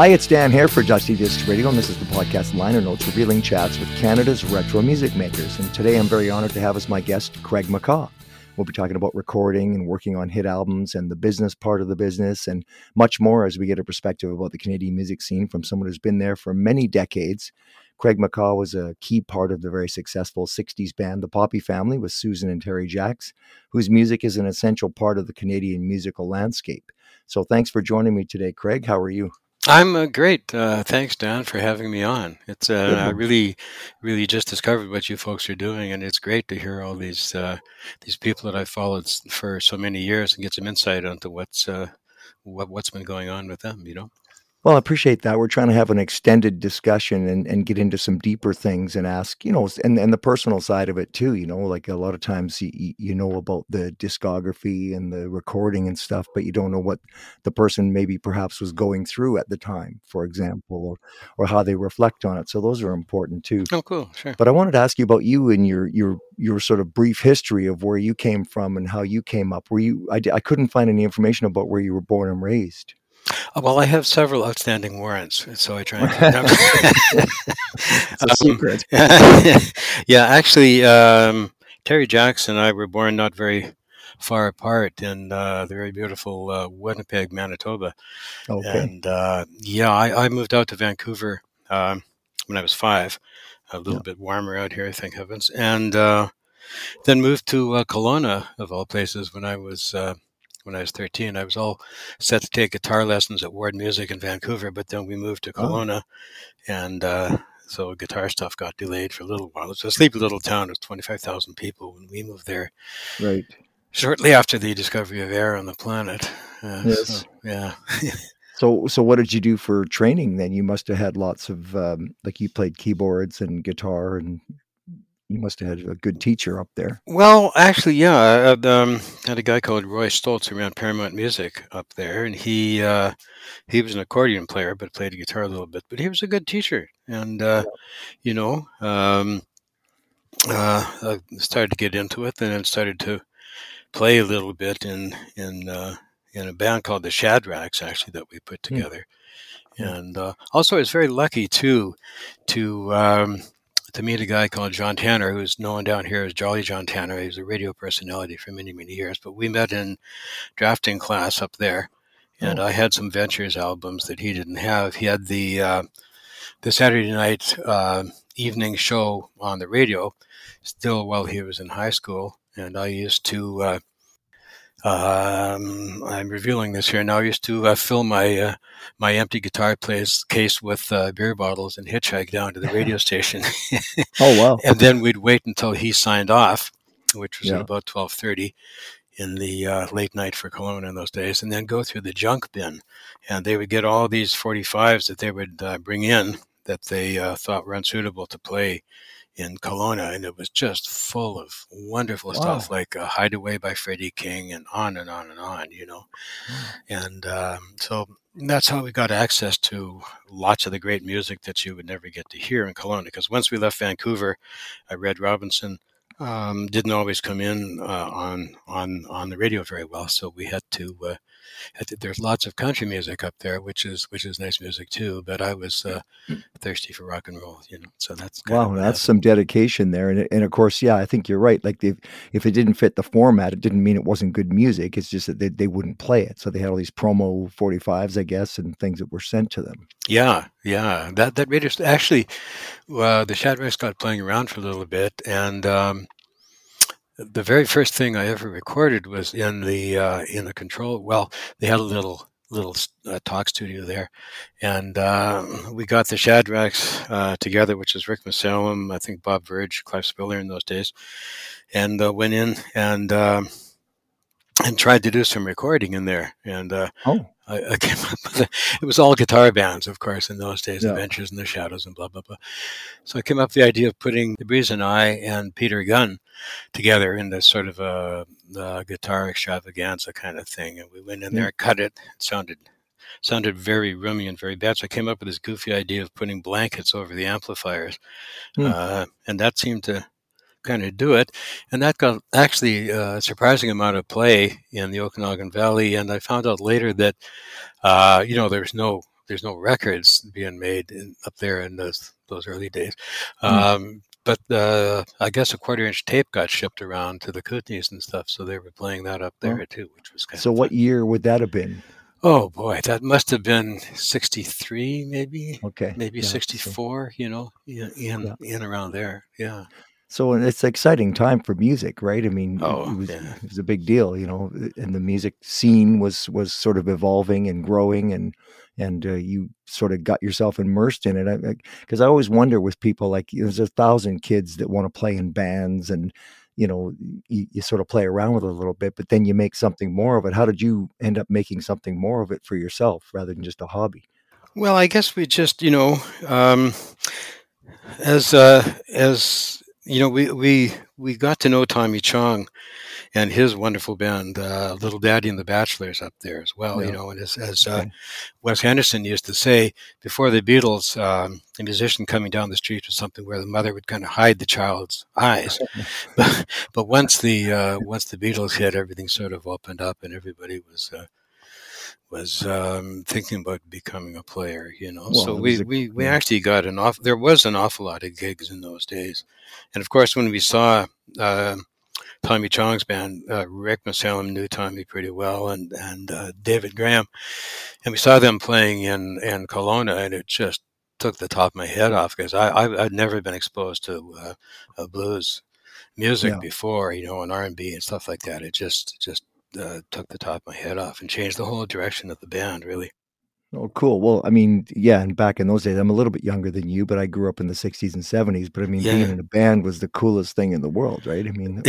Hi, it's Dan here for Dusty Disc Radio, and this is the podcast Liner Notes, revealing chats with Canada's retro music makers. And today I'm very honored to have as my guest Craig McCaw. We'll be talking about recording and working on hit albums and the business part of the business and much more as we get a perspective about the Canadian music scene from someone who's been there for many decades. Craig McCaw was a key part of the very successful 60s band, The Poppy Family, with Susan and Terry Jacks, whose music is an essential part of the Canadian musical landscape. So thanks for joining me today, Craig. How are you? I'm great. Thanks, Dan, for having me on. It's I really just discovered what you folks are doing, and it's great to hear all these people that I've followed for so many years and get some insight onto what's been going on with them, you know? Well, I appreciate that. We're trying to have an extended discussion and get into some deeper things and ask, you know, and the personal side of it too, you know, like a lot of times you know about the discography and the recording and stuff, but you don't know what the person maybe perhaps was going through at the time, for example, or how they reflect on it. So those are important too. Oh, cool. Sure. But I wanted to ask you about you and your sort of brief history of where you came from and how you came up. I couldn't find any information about where you were born and raised. Well, I have several outstanding warrants, so I try and keep them. It's a secret. Yeah, actually, Terry Jacks and I were born not very far apart in the very beautiful Winnipeg, Manitoba. Okay. And I moved out to Vancouver when I was 5, a little bit warmer out here, thank heavens, and then moved to Kelowna, of all places, when I was 13, I was all set to take guitar lessons at Ward Music in Vancouver, but then we moved to Kelowna, and so guitar stuff got delayed for a little while. It's a sleepy little town. It was 25,000 people when we moved there. Right. Shortly after the discovery of air on the planet. Yes. So, yeah. So what did you do for training then? You must have had lots of, you played keyboards and guitar, and you must have had a good teacher up there. Well, actually, yeah. I had a guy called Roy Stoltz who ran Paramount Music up there, and he was an accordion player, but played the guitar a little bit. But he was a good teacher, and I started to get into it, and then started to play a little bit in a band called The Shadracks, actually, that we put together. And also, I was very lucky too to meet a guy called John Tanner, who's known down here as Jolly John Tanner. He was a radio personality for many, many years, but we met in drafting class up there, and I had some Ventures albums that he didn't have. He had the Saturday night evening show on the radio still while he was in high school, and I used to, I'm revealing this here now, I used to fill my empty guitar case with beer bottles and hitchhike down to the radio station. Oh, wow. And then we'd wait until he signed off, which was at about 12:30 in the late night for Kelowna in those days, and then go through the junk bin. And they would get all these 45s that they would bring in that they thought were unsuitable to play in Kelowna, and it was just full of wonderful stuff like Hideaway by Freddie King and on and on and on, you know. And so that's how we got access to lots of the great music that you would never get to hear in Kelowna, because once we left Vancouver, Red Robinson didn't always come in on the radio very well, so we had to there's lots of country music up there, which is nice music too. But I was thirsty for rock and roll, you know. So that's that's some dedication there. And of course, I think you're right. Like if it didn't fit the format, it didn't mean it wasn't good music. It's just that they wouldn't play it. So they had all these promo 45s, I guess, and things that were sent to them. Yeah. That radio actually, the Shadracks got playing around for a little bit, and the very first thing I ever recorded was in the control. Well, they had a little talk studio there, and we got the Shadracks together, which is Rick Musselman, I think Bob Verge, Clive Spiller in those days, and went in and tried to do some recording in there. And I came up with it was all guitar bands, of course, in those days, the Ventures and the Shadows and blah, blah, blah. So I came up with the idea of putting the Breeze and I and Peter Gunn together in this sort of a guitar extravaganza kind of thing. And we went in there, cut it. It sounded very roomy and very bad. So I came up with this goofy idea of putting blankets over the amplifiers. And that seemed to kind of do it, and that got actually a surprising amount of play in the Okanagan Valley. And I found out later that there's no there's no records being made up there in those early days. But I guess a quarter-inch tape got shipped around to the Kootenays and stuff, so they were playing that up there too, which was kind of. So what year would that have been? Oh boy, that must have been 63, maybe. Okay, maybe 64. So, in around there. Yeah. So it's an exciting time for music, right? I mean, it was a big deal, and the music scene was sort of evolving and growing, and you sort of got yourself immersed in it. Because I always wonder with people, like, there's 1,000 kids that want to play in bands, and you sort of play around with it a little bit, but then you make something more of it. How did you end up making something more of it for yourself rather than just a hobby? Well, I guess we just, we got to know Tommy Chong and his wonderful band, Little Daddy and the Bachelors up there as well. Yeah. And as Wes Henderson used to say, before the Beatles, a musician coming down the street was something where the mother would kind of hide the child's eyes. But once the Beatles hit, everything sort of opened up, and everybody was thinking about becoming a player, So we actually got an awful lot of gigs in those days. And of course, when we saw Tommy Chong's band, Rick Musselman knew Tommy pretty well, and David Graham. And we saw them playing in Kelowna, and it just took the top of my head off, because I'd never been exposed to blues music before, and R&B and stuff like that. It just took the top of my head off and changed the whole direction of the band, really. Oh, cool. Well, I mean, yeah, and back in those days, I'm a little bit younger than you, but I grew up in the 60s and 70s. But I mean, being in a band was the coolest thing in the world, right? I mean,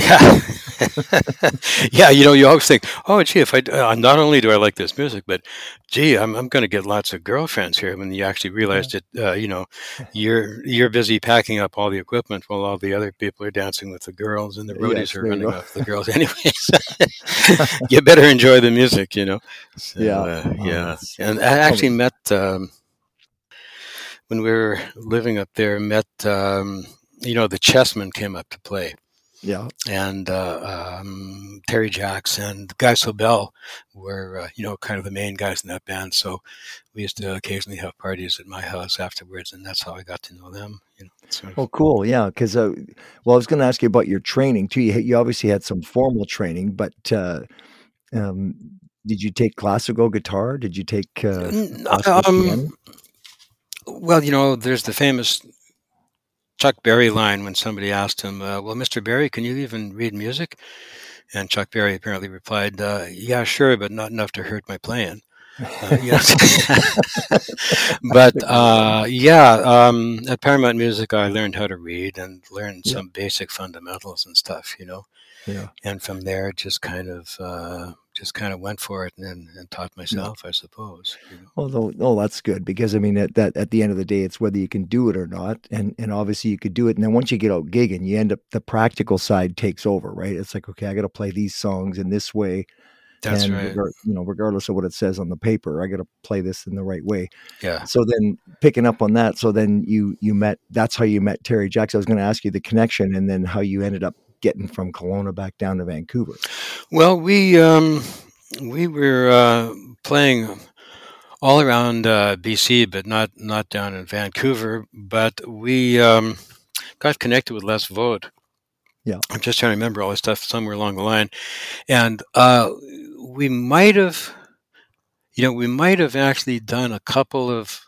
you always think, oh, gee, if I not only do I like this music, but gee, I'm going to get lots of girlfriends here. When you actually realized that, you're busy packing up all the equipment while all the other people are dancing with the girls, and the roadies are running off the girls, anyways. You better enjoy the music, So, and actually met when we were living up there. Met the Chessmen came up to play, and Terry Jacks and Guy Sobel were kind of the main guys in that band. So we used to occasionally have parties at my house afterwards, and that's how I got to know them. Oh, cool. Yeah. Because, I was going to ask you about your training too. You obviously had some formal training, but. Did you take classical guitar? Did you take piano? Well, there's the famous Chuck Berry line when somebody asked him, well, Mr. Berry, can you even read music? And Chuck Berry apparently replied, yeah, sure, but not enough to hurt my playing. At Paramount Music, I learned how to read and learned some basic fundamentals and stuff, And from there, it just kind of went for it and taught myself, I suppose. Although, that's good, because I mean, at the end of the day, it's whether you can do it or not, and obviously you could do it. And then once you get out gigging, you end up the practical side takes over, right? It's like, okay, I got to play these songs in this way. That's right. Regardless of what it says on the paper, I got to play this in the right way. Yeah. So then picking up on that, so then you met. That's how you met Terry Jacks. I was going to ask you the connection, and then how you ended up getting from Kelowna back down to Vancouver. Well, we were playing all around BC, but not down in Vancouver. But we got connected with Les Vogt. Yeah, I'm just trying to remember all this stuff somewhere along the line, and we might have actually done a couple of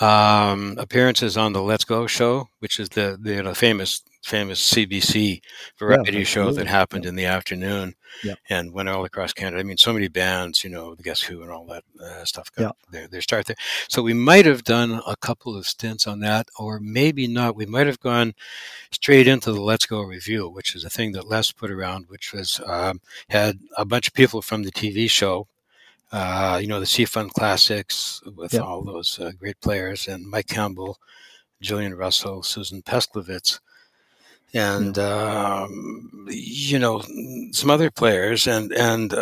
appearances on the Let's Go show, which is the famous CBC variety show that happened in the afternoon and went all across Canada. I mean, so many bands, The Guess Who and all that stuff got their start there. So we might have done a couple of stints on that, or maybe not. We might have gone straight into the Let's Go review, which is a thing that Les put around, which was had a bunch of people from the TV show, the Sea Fun Classics with all those great players, and Mike Campbell, Julian Russell, Susan Peskovitz, and some other players, and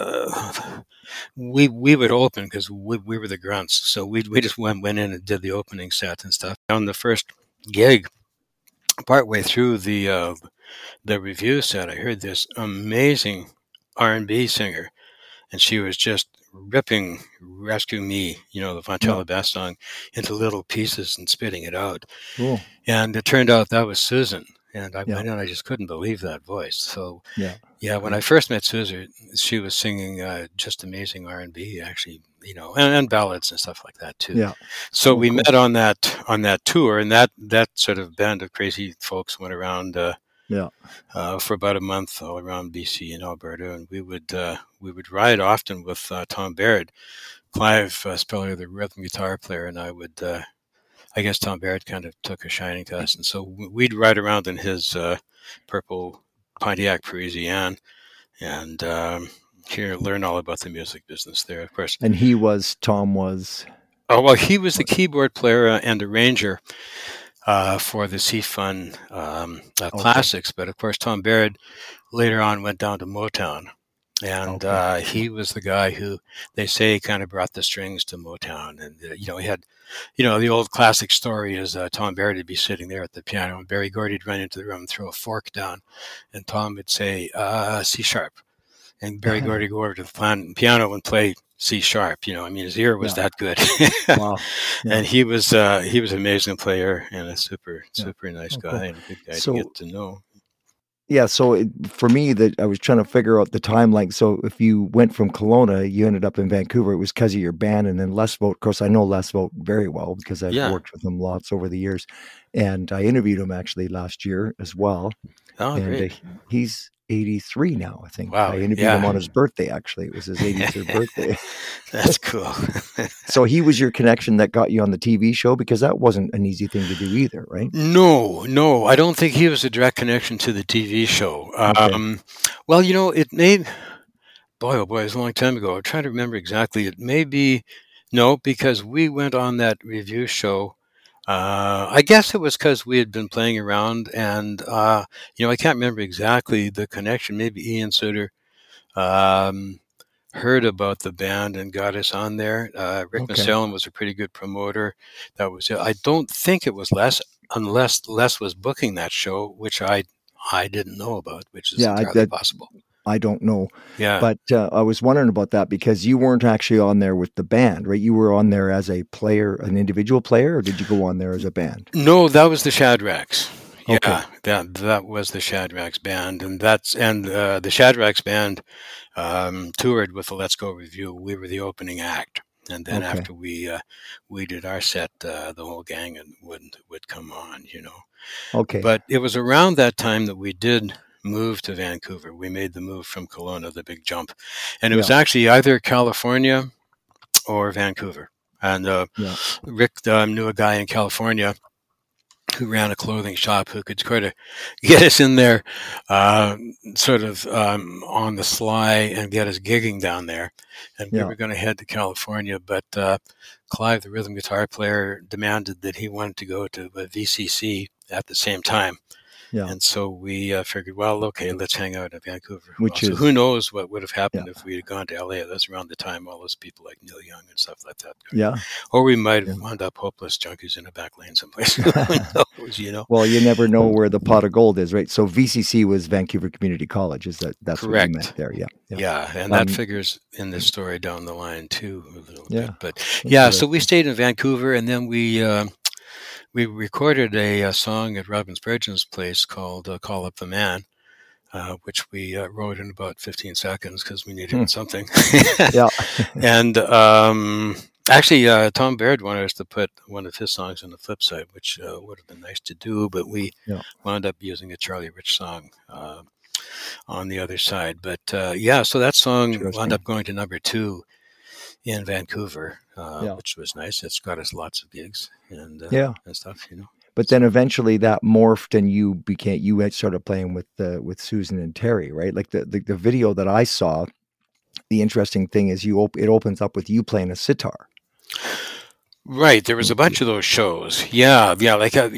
we would open, because we were the grunts, so we just went in and did the opening set and stuff. On the first gig, partway through the review set, I heard this amazing R&B singer, and she was just ripping Rescue Me, you know, the Fontella Bass song, into little pieces and spitting it out. Cool. And it turned out that was Susan. And I went and I just couldn't believe that voice. So, when I first met Susan, she was singing just amazing R&B, actually, you know, and ballads and stuff like that, too. Yeah. So we met on that tour, and that sort of band of crazy folks went around for about a month all around BC and Alberta. And we would ride often with Tom Baird, Clive Spiller, the rhythm guitar player, and I would... I guess Tom Barrett kind of took a shining to us. And so we'd ride around in his purple Pontiac Parisienne and learn all about the music business there, of course. And he was the keyboard player and arranger for the C-Fun classics. But, of course, Tom Barrett later on went down to Motown. And he was the guy who, they say, kind of brought the strings to Motown. And, he had, the old classic story is Tom Baird would be sitting there at the piano and Barry Gordy would run into the room and throw a fork down. And Tom would say, C-sharp. And Barry Gordy would go over to the piano and play C-sharp. His ear was that good. Wow. Yeah. And he was an amazing player and a super, super nice guy and a good guy to get to know. Yeah, so for me, that I was trying to figure out the time length. So if you went from Kelowna, you ended up in Vancouver. It was because of your band, and then Les Vogt. Of course, I know Les Vogt very well because I've worked with him lots over the years, and I interviewed him actually last year as well. Oh, and great! He's 83 now, I think. Wow! I interviewed him on his birthday. Actually, it was his 83rd birthday. That's cool. So he was your connection that got you on the TV show, because that wasn't an easy thing to do either, right? No, I don't think he was a direct connection to the TV show. Okay. Well, it may. Boy, oh boy, it was a long time ago. I'm trying to remember exactly. It may be no, because we went on that review show. I guess it was because we had been playing around and, I can't remember exactly the connection. Maybe Ian Suter heard about the band and got us on there. Rick Musselman was a pretty good promoter. That was it. I don't think it was Les, unless Les was booking that show, which I didn't know about, which is entirely possible. I don't know. Yeah. But I was wondering about that, because you weren't actually on there with the band, right? You were on there as a player, an individual player, or did you go on there as a band? No, that was the Shadracks. Okay. Yeah, that was the Shadracks band. And the Shadracks band toured with the Let's Go review. We were the opening act. And then after we did our set, the whole gang would come on, Okay. But it was around that time that we did move to Vancouver. We made the move from Kelowna, the big jump. And it was actually either California or Vancouver. And Rick knew a guy in California who ran a clothing shop who could sort of get us in there on the sly and get us gigging down there. And we were going to head to California, but Clive, the rhythm guitar player, demanded that he wanted to go to a VCC at the same time. Yeah. And so we figured, well, okay, let's hang out in Vancouver. Who knows what would have happened if we had gone to LA? That's around the time all those people like Neil Young and stuff like that. Yeah. Or we might have wound up hopeless junkies in a back lane someplace. Who knows, Well, you never know where the pot of gold is, right? So VCC was Vancouver Community College. That's correct. What you meant there? Yeah. Yeah. And that figures in the story down the line too a little bit. But so we stayed in Vancouver, and then we recorded a song at Robin Spurgeon's place called Call Up the Man, which we wrote in about 15 seconds because we needed something. Yeah. And actually, Tom Baird wanted us to put one of his songs on the flip side, which would have been nice to do, but we wound up using a Charlie Rich song on the other side. But so that song wound up going to number 2 in Vancouver, which was nice. It's got us lots of gigs and stuff, But then eventually that morphed, and you started playing with Susan and Terry, right? Like the video that I saw, the interesting thing is it opens up with you playing a sitar. Right, there was a bunch of those shows. Yeah, like as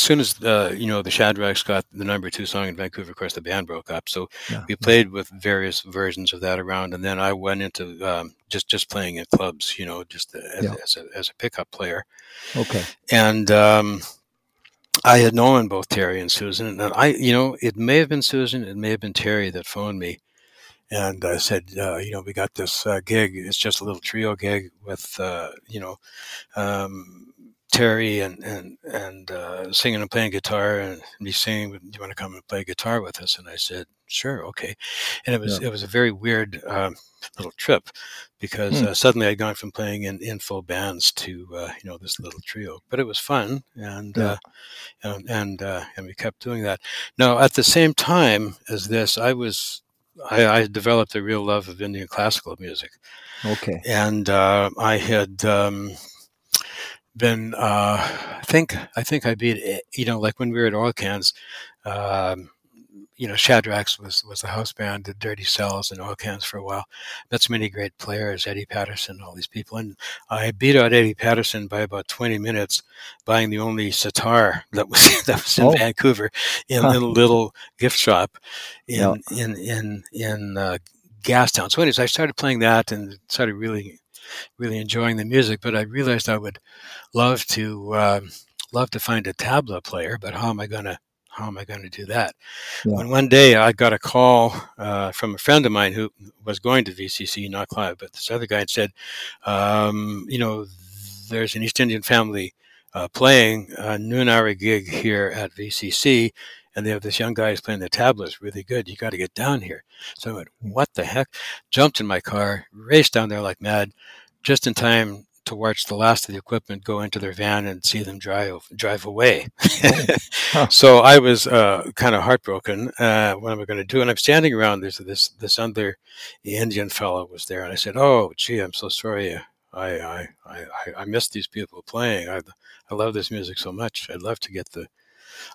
soon as the Shadracks got the number 2 song in Vancouver, of course the band broke up. So we played with various versions of that around, and then I went into just playing at clubs, just as a pickup player. Okay. And I had known both Terry and Susan, and it may have been Susan, it may have been Terry that phoned me And I said, we got this gig. It's just a little trio gig with, Terry and singing and playing guitar, and me singing, do you want to come and play guitar with us? And I said, sure, okay. And it was a very weird little trip, because suddenly I'd gone from playing in full bands to this little trio. But it was fun, and we kept doing that. Now, at the same time as this, I developed a real love of Indian classical music. Okay. And I had been, I think I beat, like when we were at Oil Cans, Shadracks was the house band, the Dirty Cells and Oil Cans for a while. That's many great players, Eddie Patterson, all these people. And I beat out Eddie Patterson by about 20 minutes, buying the only sitar that was in Vancouver in a little gift shop in Gastown. So anyways, I started playing that and started really enjoying the music, but I realized I would love to find a tabla player, but how am I going to do that? Yeah. When one day I got a call from a friend of mine who was going to VCC, not Clive, but this other guy, had said, there's an East Indian family playing a noon-hour gig here at VCC, and they have this young guy who's playing the tablas, really good. You got to get down here. So I went, what the heck? Jumped in my car, raced down there like mad, just in time to watch the last of the equipment go into their van and see them drive away. So I was kind of heartbroken. What am I going to do? And I'm standing around. There's this other Indian fellow was there, and I said, "Oh, gee, I'm so sorry. I miss these people playing. I love this music so much. I'd love to get the."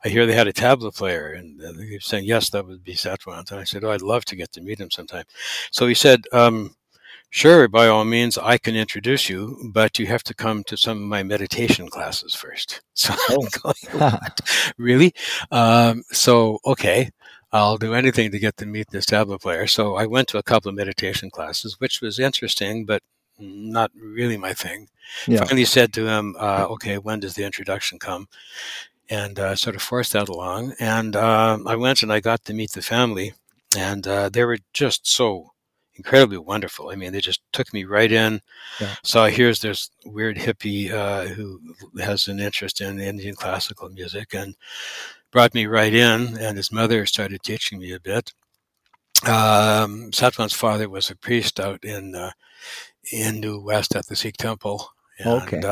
I hear they had a tabla player, and they keep saying, yes, that would be Satwant. And I said, oh, I'd love to get to meet him sometime. So he said, sure, by all means, I can introduce you, but you have to come to some of my meditation classes first. So I'm going, what? Really? So, okay, I'll do anything to get to meet this tabla player. So I went to a couple of meditation classes, which was interesting, but not really my thing. Yeah. Finally said to him, okay, when does the introduction come? And sort of forced that along. And I went and I got to meet the family, and they were just so incredibly wonderful. I mean, they just took me right in. Yeah. So here's this weird hippie who has an interest in Indian classical music, and brought me right in, and his mother started teaching me a bit. Satwant's father was a priest out in New West at the Sikh temple. And,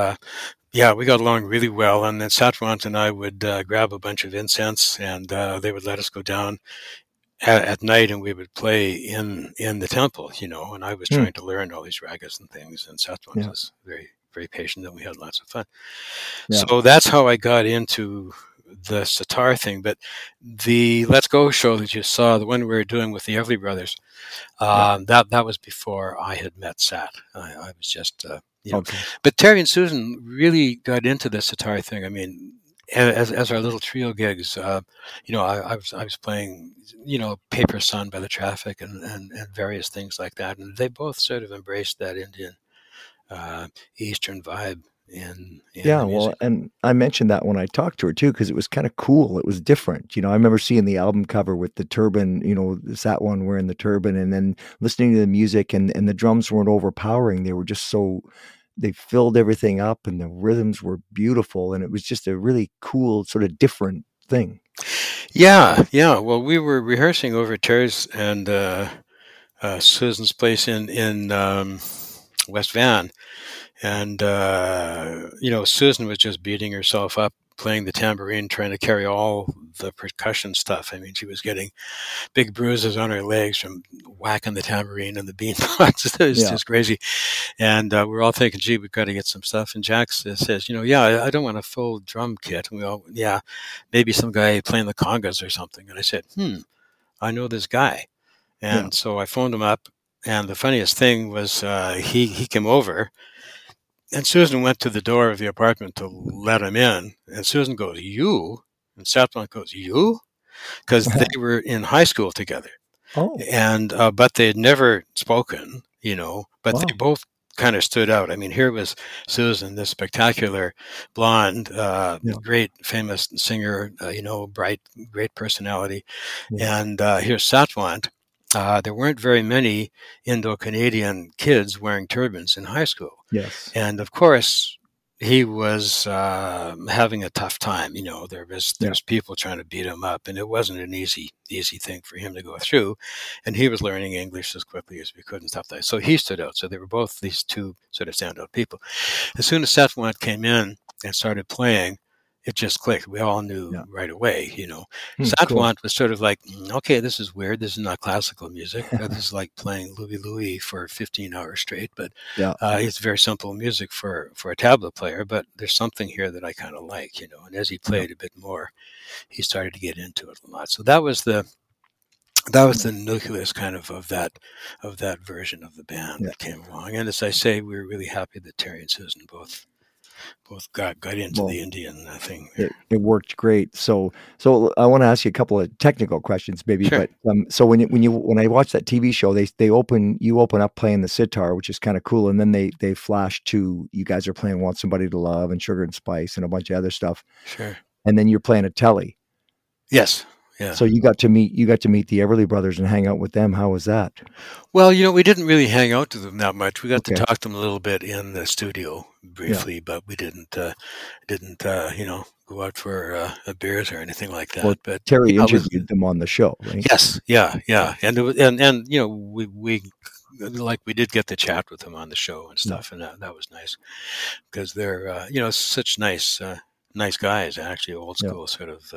yeah, we got along really well, and then Satwant and I would grab a bunch of incense, and they would let us go down at night, and we would play in the temple, and I was trying to learn all these ragas and things, and Satwant was very, very patient, and we had lots of fun. Yeah. So that's how I got into the sitar thing, but the Let's Go show that you saw, the one we were doing with the Everly Brothers, that was before I had met Sat. I was just... But Terry and Susan really got into the sitar thing. I mean, as our little trio gigs, I was playing, Paper Sun by the Traffic and various things like that. And they both sort of embraced that Indian Eastern vibe. And I mentioned that when I talked to her too, because it was kind of cool. It was different. I remember seeing the album cover with the turban, Satwant wearing the turban, and then listening to the music, and the drums weren't overpowering. They were just they filled everything up, and the rhythms were beautiful. And it was just a really cool, sort of different thing. Yeah. Yeah. Well, we were rehearsing over Terry's and Susan's place in West Van. And, Susan was just beating herself up, playing the tambourine, trying to carry all the percussion stuff. I mean, she was getting big bruises on her legs from whacking the tambourine and the beanbox. It was just crazy. And we're all thinking, gee, we've got to get some stuff. And Jacks says, I don't want a full drum kit. And we all, maybe some guy playing the congas or something. And I said, I know this guy. And so I phoned him up. And the funniest thing was he came over. And Susan went to the door of the apartment to let him in. And Susan goes, you? And Satwant goes, you? Because they were in high school together. Oh. And, but they had never spoken, but they both kind of stood out. I mean, here was Susan, this spectacular blonde, great famous singer, bright, great personality. Yeah. And here's Satwant, there weren't very many Indo-Canadian kids wearing turbans in high school. Yes. And of course, he was having a tough time. You know, there's people trying to beat him up, and it wasn't an easy thing for him to go through. And he was learning English as quickly as we could and stuff like that. So he stood out. So they were both these two sort of standout people. As soon as Satwant came in and started playing, it just clicked. We all knew right away, you know. Satwant was sort of like, okay, this is weird. This is not classical music. This is like playing Louie Louie for 15 hours straight. But it's very simple music for a tabla player. But there's something here that I kind of like, you know. And as he played a bit more, he started to get into it a lot. So that was the nucleus kind of that version of the band that came along. And as I say, we were really happy that Terry and Susan both got into the Indian thing. It worked great. So I want to ask you a couple of technical questions, maybe. Sure. But so when I watched that TV show, you open up playing the sitar, which is kind of cool, and then they flash to you guys are playing "Want Somebody to Love" and "Sugar and Spice" and a bunch of other stuff. Sure. And then you're playing a telly. Yes. Yeah. So you got to meet the Everly Brothers and hang out with them. How was that? Well, you know, we didn't really hang out to them that much. We got to talk to them a little bit in the studio briefly, but we didn't you know, go out for beers or anything like that. Well, but Terry interviewed them on the show, right? Yes, yeah, and it was, and you know, we like we did get to chat with them on the show and stuff, and that was nice because they're you know, such nice. Nice guys, actually, old school sort of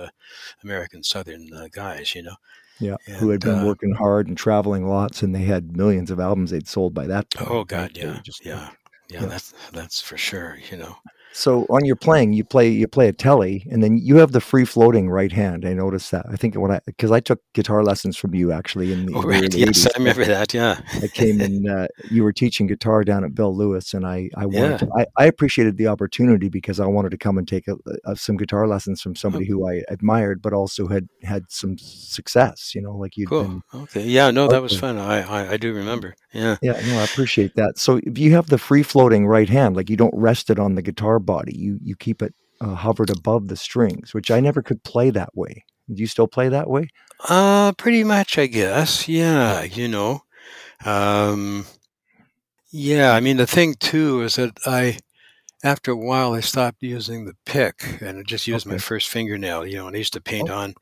American Southern guys, you know. Yeah, and who had been working hard and traveling lots, and they had millions of albums they'd sold by that point. Oh God, yeah. That's for sure, you know. So on your playing, you play a telly, and then you have the free floating right hand. I noticed that. I think because I took guitar lessons from you actually in the early 80s. Yes, I remember that. Yeah, I came and you were teaching guitar down at Bill Lewis, and I appreciated the opportunity because I wanted to come and take some guitar lessons from somebody who I admired, but also had some success. You know, like you. Cool. Okay. Yeah. No, that was fun. I do remember. Yeah. Yeah. No, I appreciate that. So if you have the free floating right hand, like you don't rest it on the guitar body, you keep it hovered above the strings, which I never could play that way. Do you still play that way? Pretty much, I guess. Yeah, you know. Yeah, I mean, the thing too is that after a while, I stopped using the pick and I just used my first fingernail, you know, and I used to paint on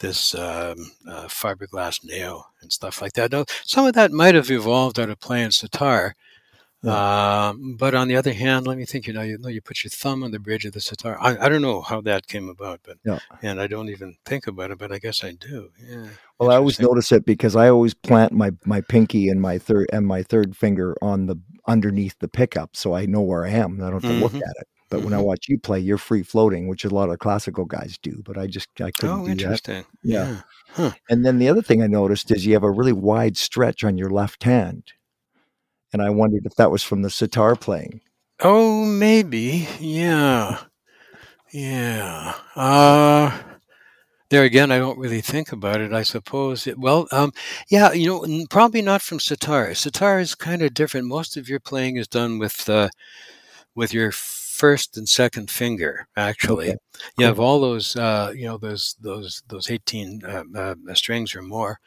this fiberglass nail and stuff like that. Now, some of that might have evolved out of playing sitar. But on the other hand, let me think, you put your thumb on the bridge of the sitar. I don't know how that came about, but and I don't even think about it, but I guess I do. Yeah. Well, I always notice it because I always plant my pinky and my third finger on the underneath the pickup, so I know where I am and I don't have to look at it. But when I watch you play, you're free floating, which a lot of classical guys do, but I couldn't do that. Oh, interesting. Yeah. Huh. And then the other thing I noticed is you have a really wide stretch on your left hand. And I wondered if that was from the sitar playing. Oh, maybe. Yeah. There again, I don't really think about it, I suppose. You know, probably not from sitar. Sitar is kind of different. Most of your playing is done with your first and second finger, actually. Okay. You have all those, you know, those 18 strings or more,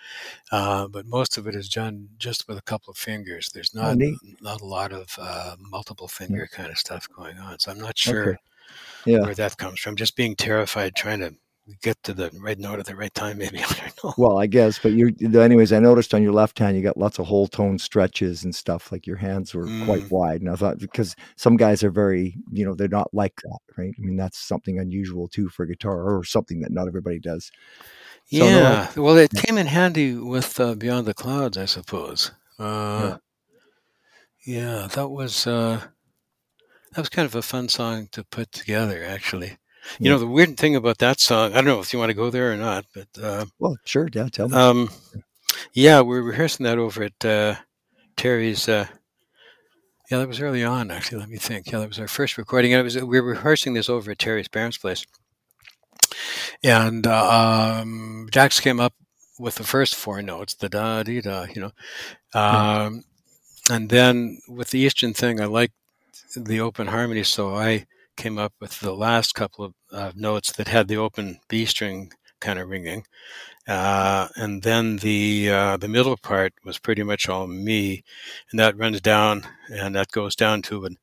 but most of it is done just with a couple of fingers. There's not a lot of multiple finger kind of stuff going on. So I'm not sure where that comes from. Just being terrified, trying to get to the right note at the right time, maybe. I don't know. Well, I guess, but anyways, I noticed on your left hand, you got lots of whole tone stretches and stuff, like your hands were quite wide. And I thought, because some guys are very, you know, they're not like that, right? I mean, that's something unusual too for guitar, or something that not everybody does. So, well, it came in handy with Beyond the Clouds, I suppose. That was kind of a fun song to put together, actually. You know, the weird thing about that song, I don't know if you want to go there or not, but... well, sure, yeah, tell me. We're rehearsing that over at Terry's... that was early on, actually, let me think. Yeah, that was our first recording. We were rehearsing this over at Terry's parents' place. And Jacks came up with the first four notes, the da-dee-da, you know. And then with the Eastern thing, I liked the open harmony, so I came up with the last couple of notes that had the open B string kind of ringing. And then the middle part was pretty much all me, and that runs down, and that goes down to an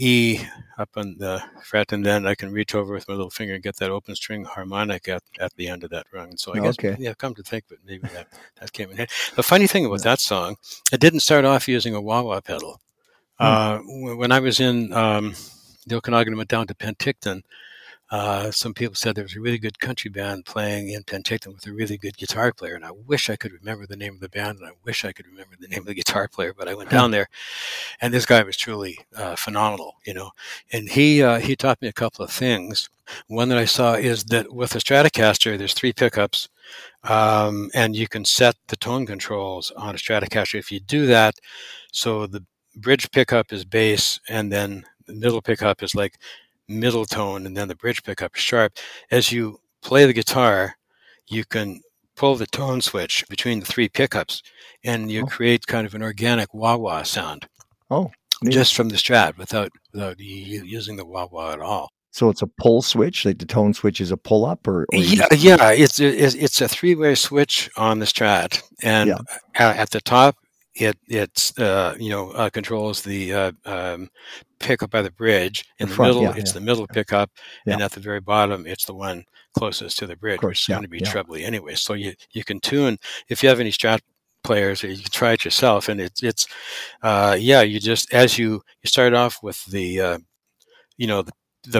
E up on the fret, and then I can reach over with my little finger and get that open string harmonic at the end of that rung. So I guess, yeah, come to think of it, maybe that came in handy. The funny thing about that song, it didn't start off using a wah-wah pedal. When I was in the Okanagan and went down to Penticton, some people said there was a really good country band playing in Penticton with a really good guitar player. And I wish I could remember the name of the band, and I wish I could remember the name of the guitar player, but I went down there, and this guy was truly phenomenal, you know. And he taught me a couple of things. One that I saw is that with a Stratocaster, there's three pickups, and you can set the tone controls on a Stratocaster. If you do that, so the bridge pickup is bass, and then the middle pickup is like middle tone, and then the bridge pickup is sharp. As you play the guitar, you can pull the tone switch between the three pickups, and you create kind of an organic wah-wah sound. Oh, neat. Just from the Strat, without you using the wah-wah at all. So it's a pull switch, like the tone switch is a pull up, or it's a three-way switch on the Strat, and at the top, It controls the pickup by the bridge. In the front, middle, it's the middle pickup, and at the very bottom, it's the one closest to the bridge, which is going to be trebly anyway. So you can tune, if you have any Strat players, you can try it yourself. And you just, as you start off with the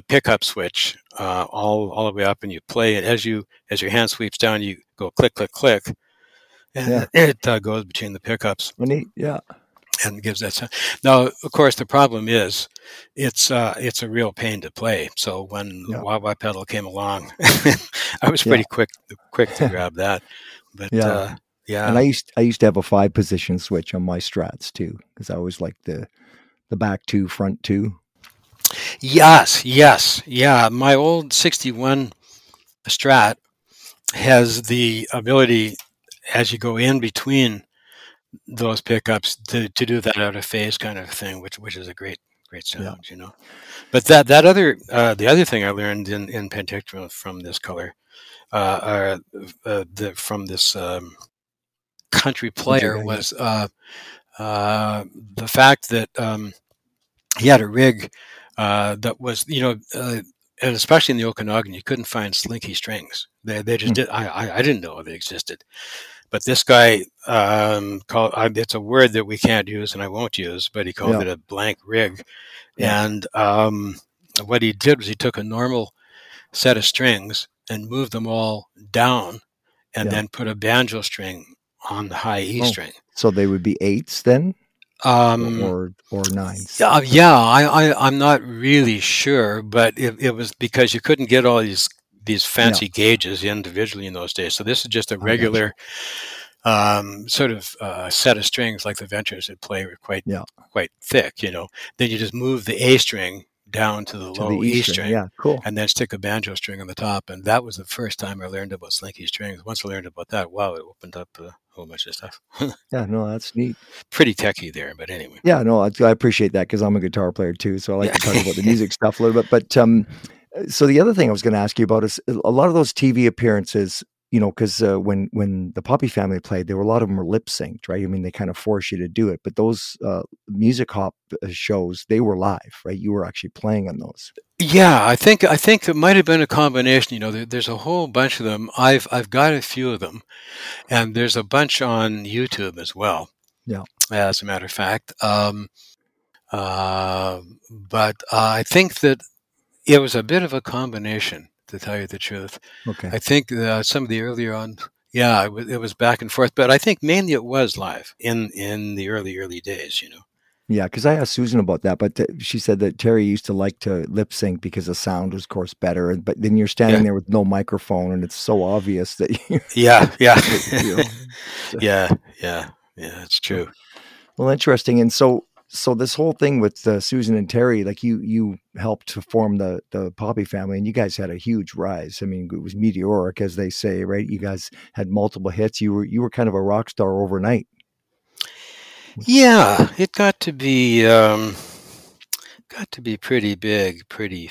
pickup switch all the way up, and you play it as your hand sweeps down, you go click, click, click. And it goes between the pickups. And gives that sound. Now, of course, the problem is it's a real pain to play. So when the wah-wah pedal came along, I was pretty quick to grab that. But and I used to have a 5-position switch on my Strats too, because I always liked the back two, front two. Yes, my old '61 Strat has the ability, as you go in between those pickups, to do that out of phase kind of thing, which is a great sound, you know. But that other the other thing I learned in Penticton from this color, from this country player was the fact that he had a rig that was, you know. And especially in the Okanagan, you couldn't find slinky strings. They just did. I didn't know they existed. But this guy called. It's a word that we can't use, and I won't use. But he called it a blank rig. Yeah. And what he did was he took a normal set of strings and moved them all down, and then put a banjo string on the high E string. So they would be 8s then. Or 9s. I'm not really sure, but it was because you couldn't get all these fancy gauges individually in those days. So this is just a regular sort of set of strings, like the Ventures would play, were quite thick, you know. Then you just move the A string down to the low E string, and then stick a banjo string on the top. And that was the first time I learned about slinky strings. Once I learned about that, wow, it opened up a whole bunch of stuff. That's neat. Pretty techie there, but anyway. I appreciate that because I'm a guitar player too, so I like to talk about the music stuff a little bit. But so the other thing I was going to ask you about is a lot of those TV appearances, you know, because when the Poppy Family played, there were a lot of them were lip synced, right? I mean, they kind of force you to do it. But those music hop shows, they were live, right? You were actually playing on those. Yeah, I think it might have been a combination. You know, there's a whole bunch of them. I've got a few of them, and there's a bunch on YouTube as well. Yeah, as a matter of fact. I think that it was a bit of a combination, to tell you the truth. Okay. I think some of the earlier on, it was back and forth, but I think mainly it was live in the early days, you know. Yeah, because I asked Susan about that, but she said that Terry used to like to lip sync because the sound was, of course, better. But then you're standing there with no microphone, and it's so obvious that you. It's true. Well, interesting, and so this whole thing with Susan and Terry, like you helped to form the Poppy Family, and you guys had a huge rise. I mean, it was meteoric, as they say, right? You guys had multiple hits. You were kind of a rock star overnight. Yeah, it got to be pretty big, pretty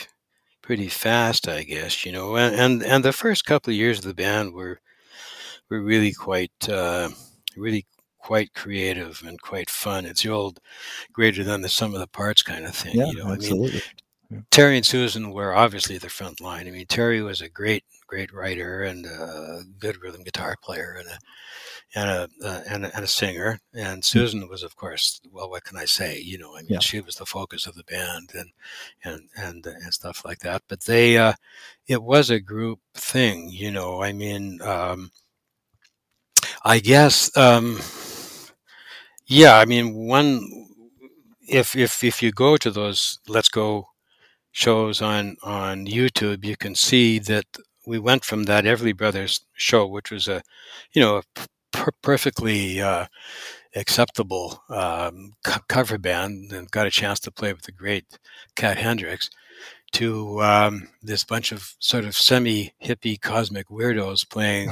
pretty fast, I guess, you know. And the first couple of years of the band were really quite creative and quite fun. It's the old greater than the sum of the parts kind of thing. Yeah, you know? Absolutely. I mean, Terry and Susan were obviously the front line. I mean, Terry was a great writer and a good rhythm guitar player and a singer. And Susan was, of course, well, what can I say? You know, I mean, she was the focus of the band and stuff like that. But they, it was a group thing, you know. I mean, I guess, yeah. I mean, one, if you go to those Let's Go shows on YouTube, you can see that we went from that Everly Brothers show, which was a perfectly acceptable cover band, and got a chance to play with the great Cat Hendricks, to this bunch of sort of semi-hippie cosmic weirdos playing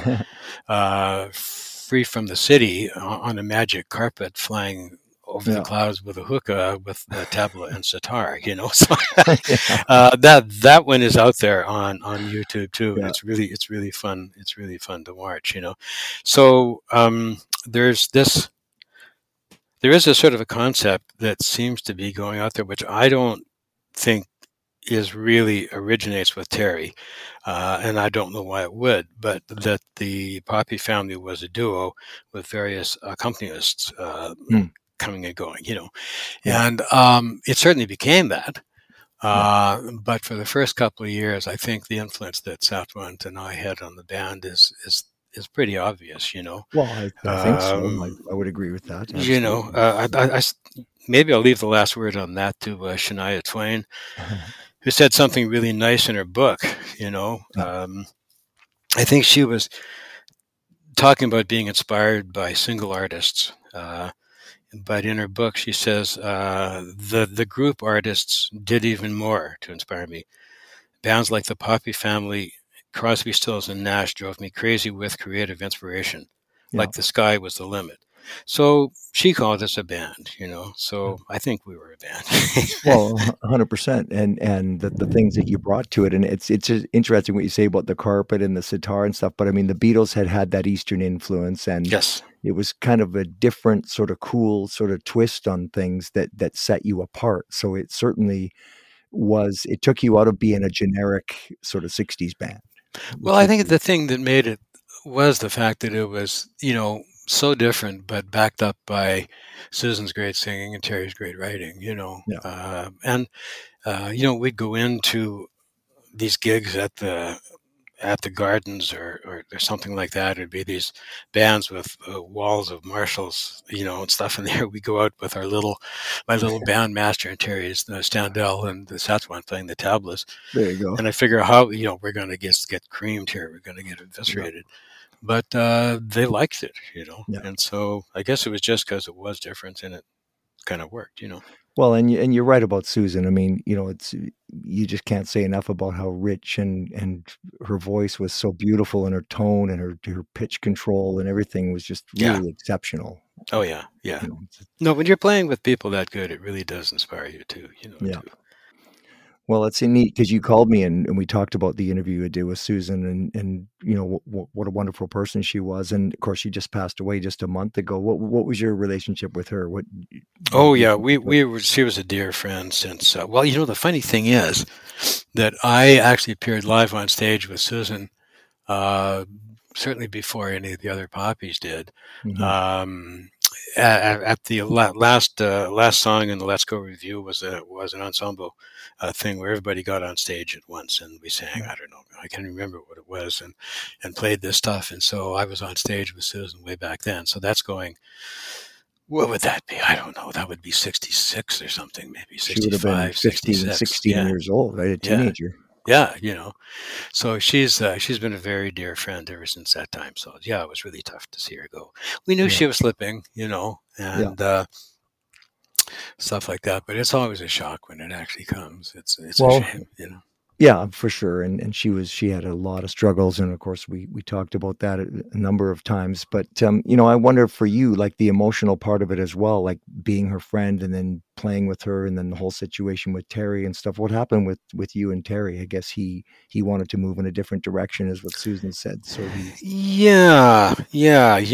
Free from the City on a magic carpet, flying over the clouds with a hookah, with a tabla and sitar, you know. So that one is out there on YouTube too. Yeah. And it's really fun. It's really fun to watch, you know. So there is a sort of a concept that seems to be going out there, which I don't think originates with Terry, and I don't know why it would, but that the Poppy Family was a duo with various accompanists coming and going, you know. And it certainly became that. But for the first couple of years, I think the influence that Satwant and I had on the band is pretty obvious, you know. Well, I think so. I would agree with that. Absolutely. You know, maybe I'll leave the last word on that to Shania Twain, who said something really nice in her book, you know. I think she was talking about being inspired by single artists, but in her book she says, the group artists did even more to inspire me. Bands like the Poppy Family, Crosby, Stills, and Nash drove me crazy with creative inspiration, like the sky was the limit. So she called us a band, you know, so I think we were a band. Well, 100%. And the things that you brought to it. And it's interesting what you say about the carpet and the sitar and stuff. But I mean, the Beatles had that Eastern influence, and it was kind of a different sort of cool sort of twist on things that set you apart. So it certainly it took you out of being a generic sort of 60s band. Well, I think the thing that made it was the fact that it was, you know, so different, but backed up by Susan's great singing and Terry's great writing, you know. Yeah. You know, we'd go into these gigs at the Gardens or something like that. It'd be these bands with walls of Marshalls, you know, and stuff in there. We go out with my little band master and Terry's Standell and the Satwant playing the tablas. There you go. And I figure how, you know, we're going to get creamed here. We're going to get eviscerated. Yeah. But they liked it, you know. Yeah. And so I guess it was just because it was different and it kind of worked, you know. Well, and you're right about Susan. I mean, you know, you just can't say enough about how rich and her voice was so beautiful, and her tone and her pitch control and everything was just really exceptional. Oh, yeah, yeah. You know, no, when you're playing with people that good, it really does inspire you too, you know. Yeah. Too. Well, it's neat because you called me and we talked about the interview I did with Susan and you know, what a wonderful person she was. And of course, she just passed away just a month ago. What was your relationship with her? She was a dear friend since, well, you know, the funny thing is that I actually appeared live on stage with Susan, certainly before any of the other Poppies did. Mm-hmm. At the last song in the Let's Go review was an ensemble thing where everybody got on stage at once and we sang, I don't know, I can't remember what it was, and played this stuff. And so I was on stage with Susan way back then. So that's going, what would that be? I don't know. That would be 66 or something, maybe 65, she would have been 15, 66. 16 years old, right? A teenager. Yeah, you know. So she's been a very dear friend ever since that time. So yeah, it was really tough to see her go. We knew she was slipping, you know, and stuff like that. But it's always a shock when it actually comes. It's a shame, you know. Yeah, for sure. And she had a lot of struggles. And of course, we talked about that a number of times. But, I wonder for you, like the emotional part of it as well, like being her friend and then playing with her and then the whole situation with Terry and stuff. What happened with you and Terry? I guess he wanted to move in a different direction is what Susan said. So Yeah. Here's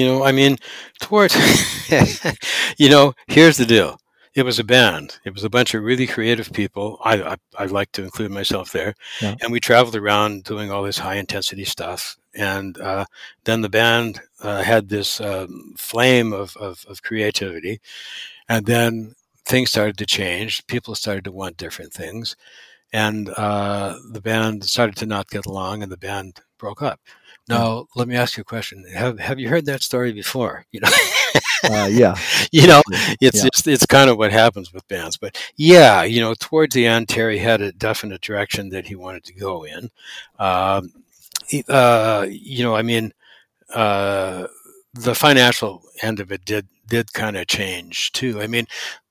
the deal. It was a band. It was a bunch of really creative people. I like to include myself there. Yeah. And we traveled around doing all this high-intensity stuff. And then the band had this flame of creativity. And then things started to change. People started to want different things. And the band started to not get along, and the band broke up. Now, let me ask you a question. Have you heard that story before? Yeah. It's kind of what happens with bands. But yeah, towards the end, Terry had a definite direction that he wanted to go in. The financial end of it did kind of change too. I mean,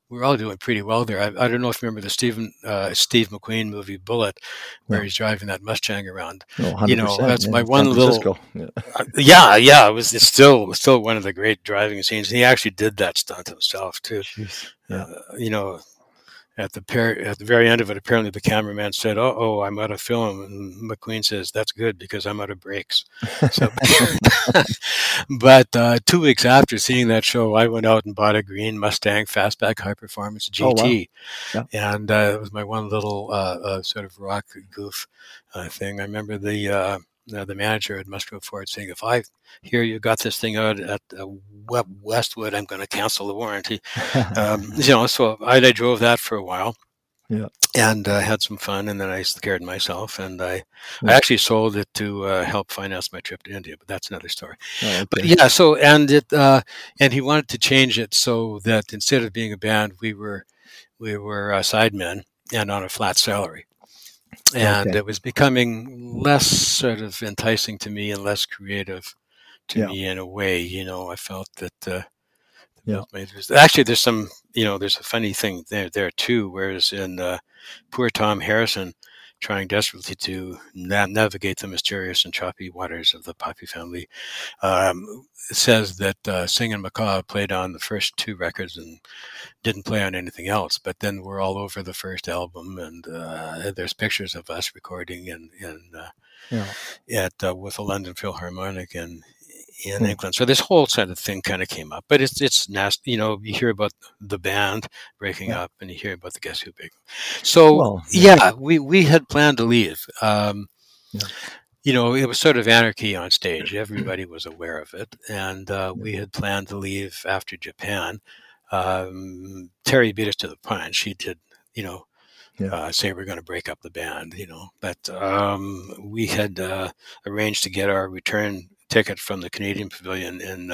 we're all doing pretty well there. I don't know if you remember the Steve McQueen movie Bullet, where he's driving that Mustang around. Oh, that's my one little. It's still one of the great driving scenes. And he actually did that stunt himself too. Yeah. At the very end of it, apparently the cameraman said, "Oh, I'm out of film," and McQueen says, "That's good because I'm out of breaks." So, but 2 weeks after seeing that show, I went out and bought a green Mustang Fastback High Performance GT, and it was my one little sort of rock goof thing. I remember the manager at Musgrove Ford saying, "If I hear you got this thing out at Westwood, I'm going to cancel the warranty." So I drove that for a while, and had some fun, and then I scared myself, and I actually sold it to help finance my trip to India, but that's another story. Oh, okay. But yeah, so and he wanted to change it so that instead of being a band, we were sidemen and on a flat salary. And It was becoming less sort of enticing to me and less creative to me in a way. I felt that actually there's some, there's a funny thing there too, whereas in poor Tom Harrison trying desperately to navigate the mysterious and choppy waters of the Poppy Family, it says that Singh and McCaw played on the first two records and didn't play on anything else. But then we're all over the first album, and there's pictures of us recording with the London Philharmonic in England. So this whole sort of thing kind of came up, but it's nasty. You hear about the band breaking up, and you hear about the Guess Who big. So we had planned to leave. It was sort of anarchy on stage. Everybody was aware of it, and we had planned to leave after Japan. Terry beat us to the punch. He did, say we're going to break up the band, but we had arranged to get our return ticket from the Canadian Pavilion in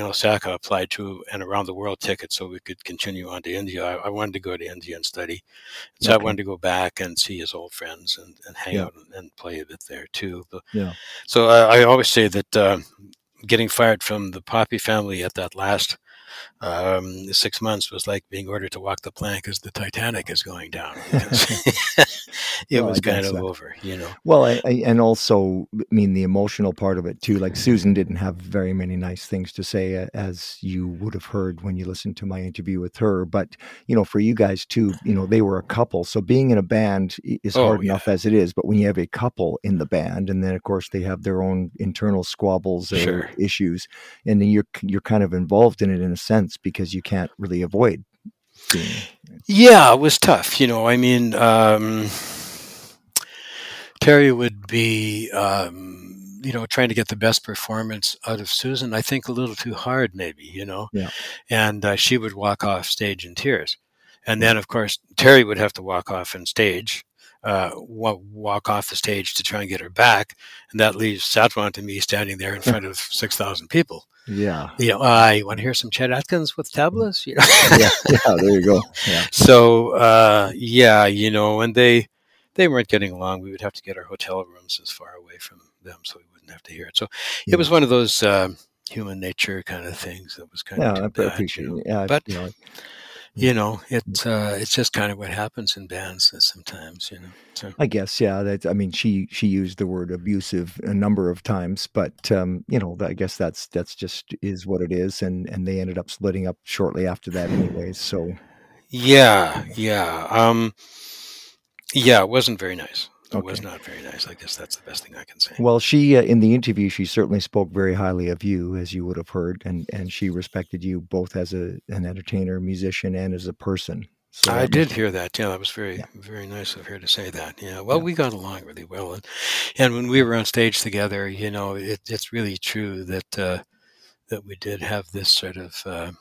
Osaka, applied to an around the world ticket so we could continue on to India. I wanted to go to India and study. So I wanted to go back and see his old friends and hang out and play a bit there too. But, so I always say that getting fired from the Poppy Family at that last 6 months was like being ordered to walk the plank as the Titanic is going down. It was kind of over. Well, I the emotional part of it too. Like Susan didn't have very many nice things to say, as you would have heard when you listened to my interview with her. But for you guys too, they were a couple. So being in a band is hard enough as it is. But when you have a couple in the band, and then of course they have their own internal squabbles or issues, and then you're kind of involved in it in a sense because you can't really avoid being. Yeah, it was tough. Terry would be, trying to get the best performance out of Susan, I think a little too hard maybe, and she would walk off stage in tears. And then, of course, Terry would have to walk off the stage to try and get her back. And that leaves Satwant and me standing there in front of 6,000 people. Yeah. You want to hear some Chet Atkins with tablas? There you go. Yeah. So, and they weren't getting along. We would have to get our hotel rooms as far away from them so we wouldn't have to hear it. So it was one of those human nature kind of things that was kind of too bad, but you know, it's just kind of what happens in bands sometimes, you know. So. I guess, yeah. That's, I mean, she used the word abusive a number of times, but you know, I guess that's just is what it is, and they ended up splitting up shortly after that, anyways. So. Yeah. Yeah, it wasn't very nice. It was not very nice. I guess that's the best thing I can say. Well, she, in the interview, she certainly spoke very highly of you, as you would have heard, and she respected you both as an entertainer, musician, and as a person. So I did hear that. Yeah, that was very nice of her to say that. Yeah. Well, we got along really well, and when we were on stage together, you know, it's really true that that we did have this sort of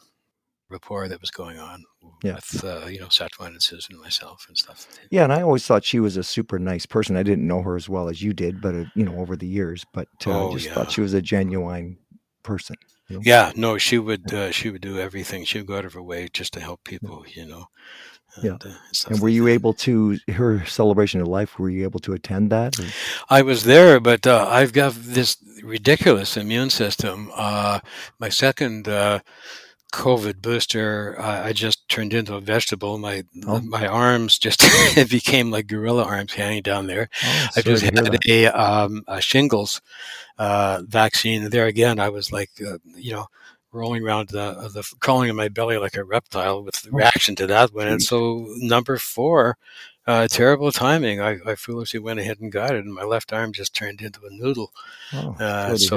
rapport that was going on with you know, Satwant and Susan and myself and stuff. Yeah, and I always thought she was a super nice person. I didn't know her as well as you did, but you know, over the years, but I just thought she was a genuine person. You know? Yeah, no, she would do everything. She would go out of her way just to help people, you know. And were you able to, her celebration of life, were you able to attend that? Or? I was there, but I've got this ridiculous immune system. My second COVID booster, I just turned into a vegetable. My arms just became like gorilla arms hanging down there. I just had a shingles vaccine. There again, I was like, you know, rolling around crawling in my belly like a reptile with the reaction to that one. And so number 4, terrible timing. I foolishly went ahead and got it, and my left arm just turned into a noodle. So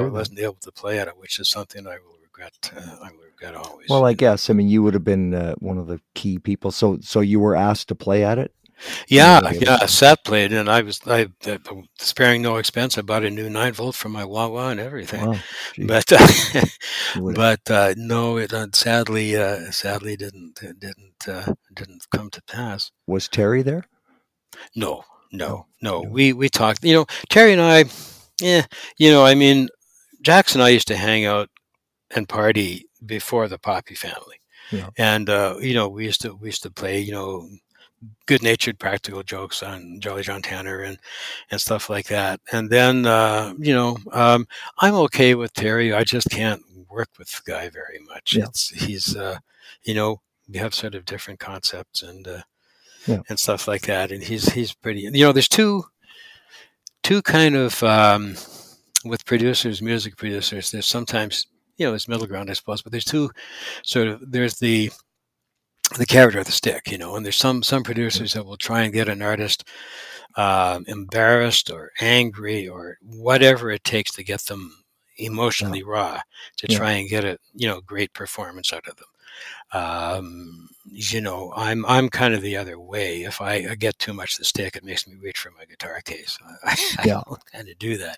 I wasn't able to play at it, which is something I will regret. I will regret always. Well, I guess. I mean, you would have been one of the key people. So you were asked to play at it. Yeah, Sat played, and I was sparing no expense. I bought a new 9-volt for my Wah-wah and everything, but no, it sadly didn't come to pass. Was Terry there? No. We talked. You know, Terry and I, you know, I mean, Jacks and I used to hang out and party before the Poppy Family, and you know, we used to play, you know, good-natured practical jokes on Jolly John Tanner and stuff like that. And then, you know, I'm okay with Terry. I just can't work with the guy very much. Yeah. He's, you know, we have sort of different concepts and stuff like that. And he's pretty, you know, there's two kind of, with producers, music producers, there's sometimes, you know, there's middle ground, I suppose, but there's two sort of, there's the carrot or the stick, you know, and there's some producers that will try and get an artist embarrassed or angry or whatever it takes to get them emotionally raw to try and get a, you know, great performance out of them. You know, I'm kind of the other way. If I get too much the stick, it makes me reach for my guitar case. I don't kind of do that.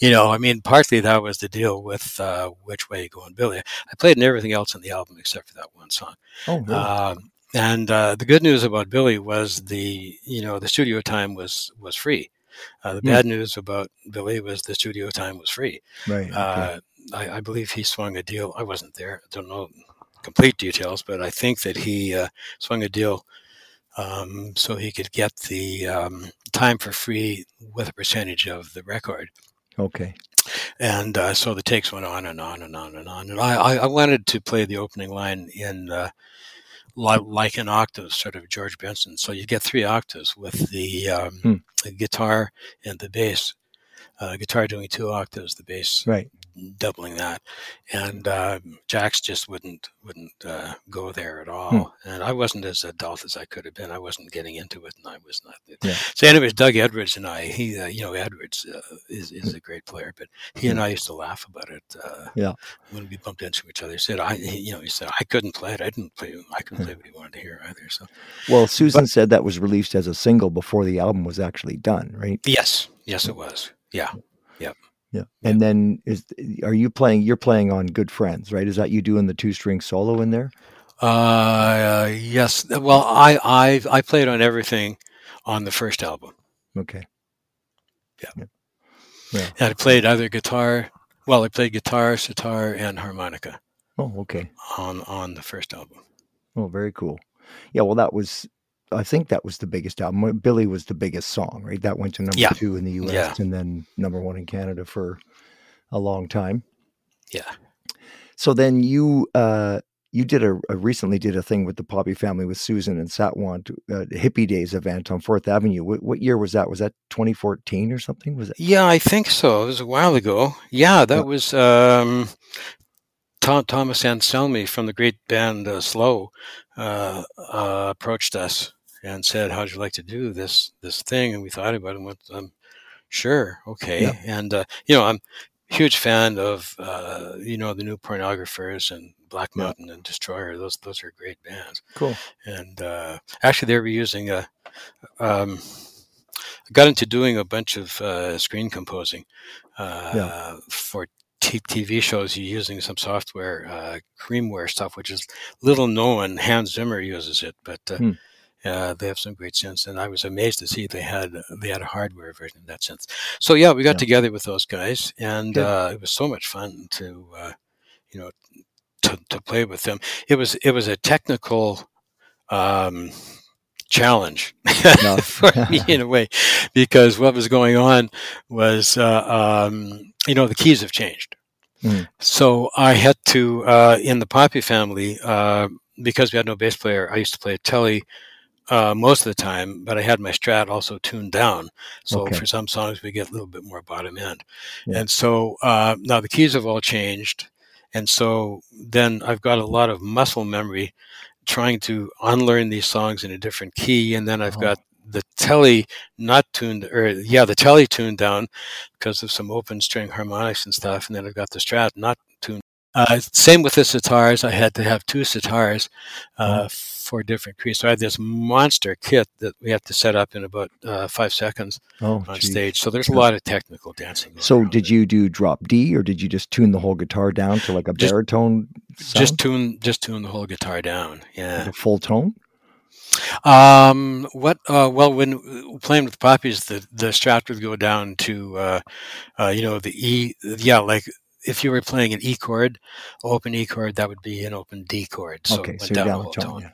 You know, I mean, partly that was the deal with Which Way You Goin' Billy. I played in everything else on the album except for that one song. Oh, really? And the good news about Billy was the studio time was free. The bad news about Billy was the studio time was free. Right. I believe he swung a deal. I wasn't there. I don't know complete details, but I think that he swung a deal so he could get the time for free with a percentage of the record. Okay. And so the takes went on and on and on and on. And I wanted to play the opening line in like an octave, sort of George Benson. So you get 3 octaves with the guitar and the bass. Guitar doing 2 octaves, the bass doubling that, and Jacks just wouldn't go there at all. And I wasn't as adult as I could have been. I wasn't getting into it, and I was not. So, anyways, Doug Edwards and I, Edwards is a great player, but he and I used to laugh about it when we bumped into each other. He said I couldn't play it. I couldn't play what he wanted to hear either. So, well, Susan said that was released as a single before the album was actually done, right? Yes, it was. And then are you playing? You're playing on Good Friends, right? Is that you doing the 2-string solo in there? Yes. Well, I played on everything on the first album. Okay. Yeah. And I played either guitar. Well, I played guitar, sitar, and harmonica. Oh, okay. On the first album. Oh, very cool. Yeah. Well, that was. I think that was the biggest album. Billy was the biggest song, right? That went to number 2 in the US and then number 1 in Canada for a long time. Yeah. So then you you did recently did a thing with the Poppy Family with Susan and Satwant, Hippie Days event on 4th Avenue. What year was that? Was that 2014 or something? Was it? Yeah, I think so. It was a while ago. Yeah, that was Thomas Anselmi from the great band Slow approached us and said, "How'd you like to do this thing?" And we thought about it and went, "Sure, okay." Yeah. And I'm a huge fan of the New Pornographers and Black Mountain and Destroyer. Those are great bands. Cool. And actually, they were using got into doing a bunch of screen composing for TV shows using some software, Creamware stuff, which is little known. Hans Zimmer uses it, but they have some great synths. And I was amazed to see they had a hardware version of that synth. So yeah, we got together with those guys, and it was so much fun to to play with them. It was a technical challenge for me in a way, because what was going on was the keys have changed. So I had to in the Poppy Family, because we had no bass player, I used to play a telly most of the time, but I had my Strat also tuned down. So for some songs we get a little bit more bottom end. And so now the keys have all changed. And so then I've got a lot of muscle memory trying to unlearn these songs in a different key. And then I've got the telly the telly tuned down because of some open string harmonics and stuff. And then I've got the Strat not tuned. Same with the sitars. I had to have two sitars for different keys. So I had this monster kit that we had to set up in about 5 seconds on stage. So there's a lot of technical dancing. So did you do drop D, or did you just tune the whole guitar down to like a baritone sound? Just tune the whole guitar down. Yeah, like a full tone. When playing with poppies, the Strat would go down to the E. Yeah, like if you were playing an E chord, open E chord, that would be an open D chord. So it went down a whole tone.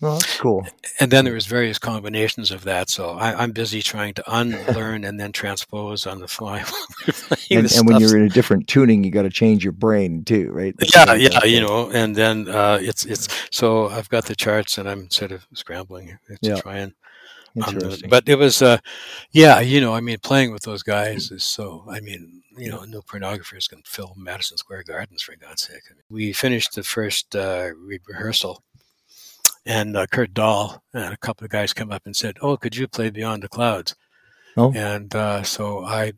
Well, that's cool. And then there was various combinations of that. So I'm busy trying to unlearn and then transpose on the fly while we're playing this stuff. And when you're in a different tuning, you got to change your brain too, right? And then it's so I've got the charts and I'm sort of scrambling to try and. Interesting. But it was, playing with those guys is so, New Pornographers can fill Madison Square Gardens, for God's sake. We finished the first rehearsal, and Kurt Dahl and a couple of guys come up and said, "Oh, could you play Beyond the Clouds?" Oh. And so I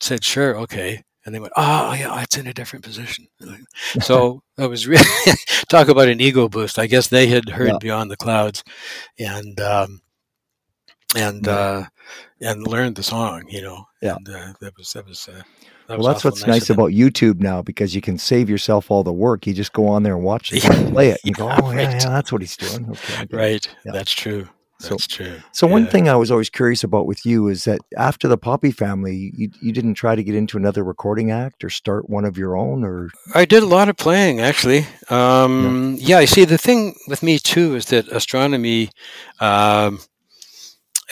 said, "Sure, okay." And they went, "Oh, yeah, it's in a different position." So I was really, talk about an ego boost. I guess they had heard Beyond the Clouds, and learned the song, And, that's what's nice about YouTube now, because you can save yourself all the work. You just go on there and watch it, and play it, and go, that's what he's doing. Okay, right, yeah. That's true. That's true. So one thing I was always curious about with you is that after the Poppy Family, you didn't try to get into another recording act or start one of your own, or? I did a lot of playing, actually. You see, the thing with me too is that astronomy.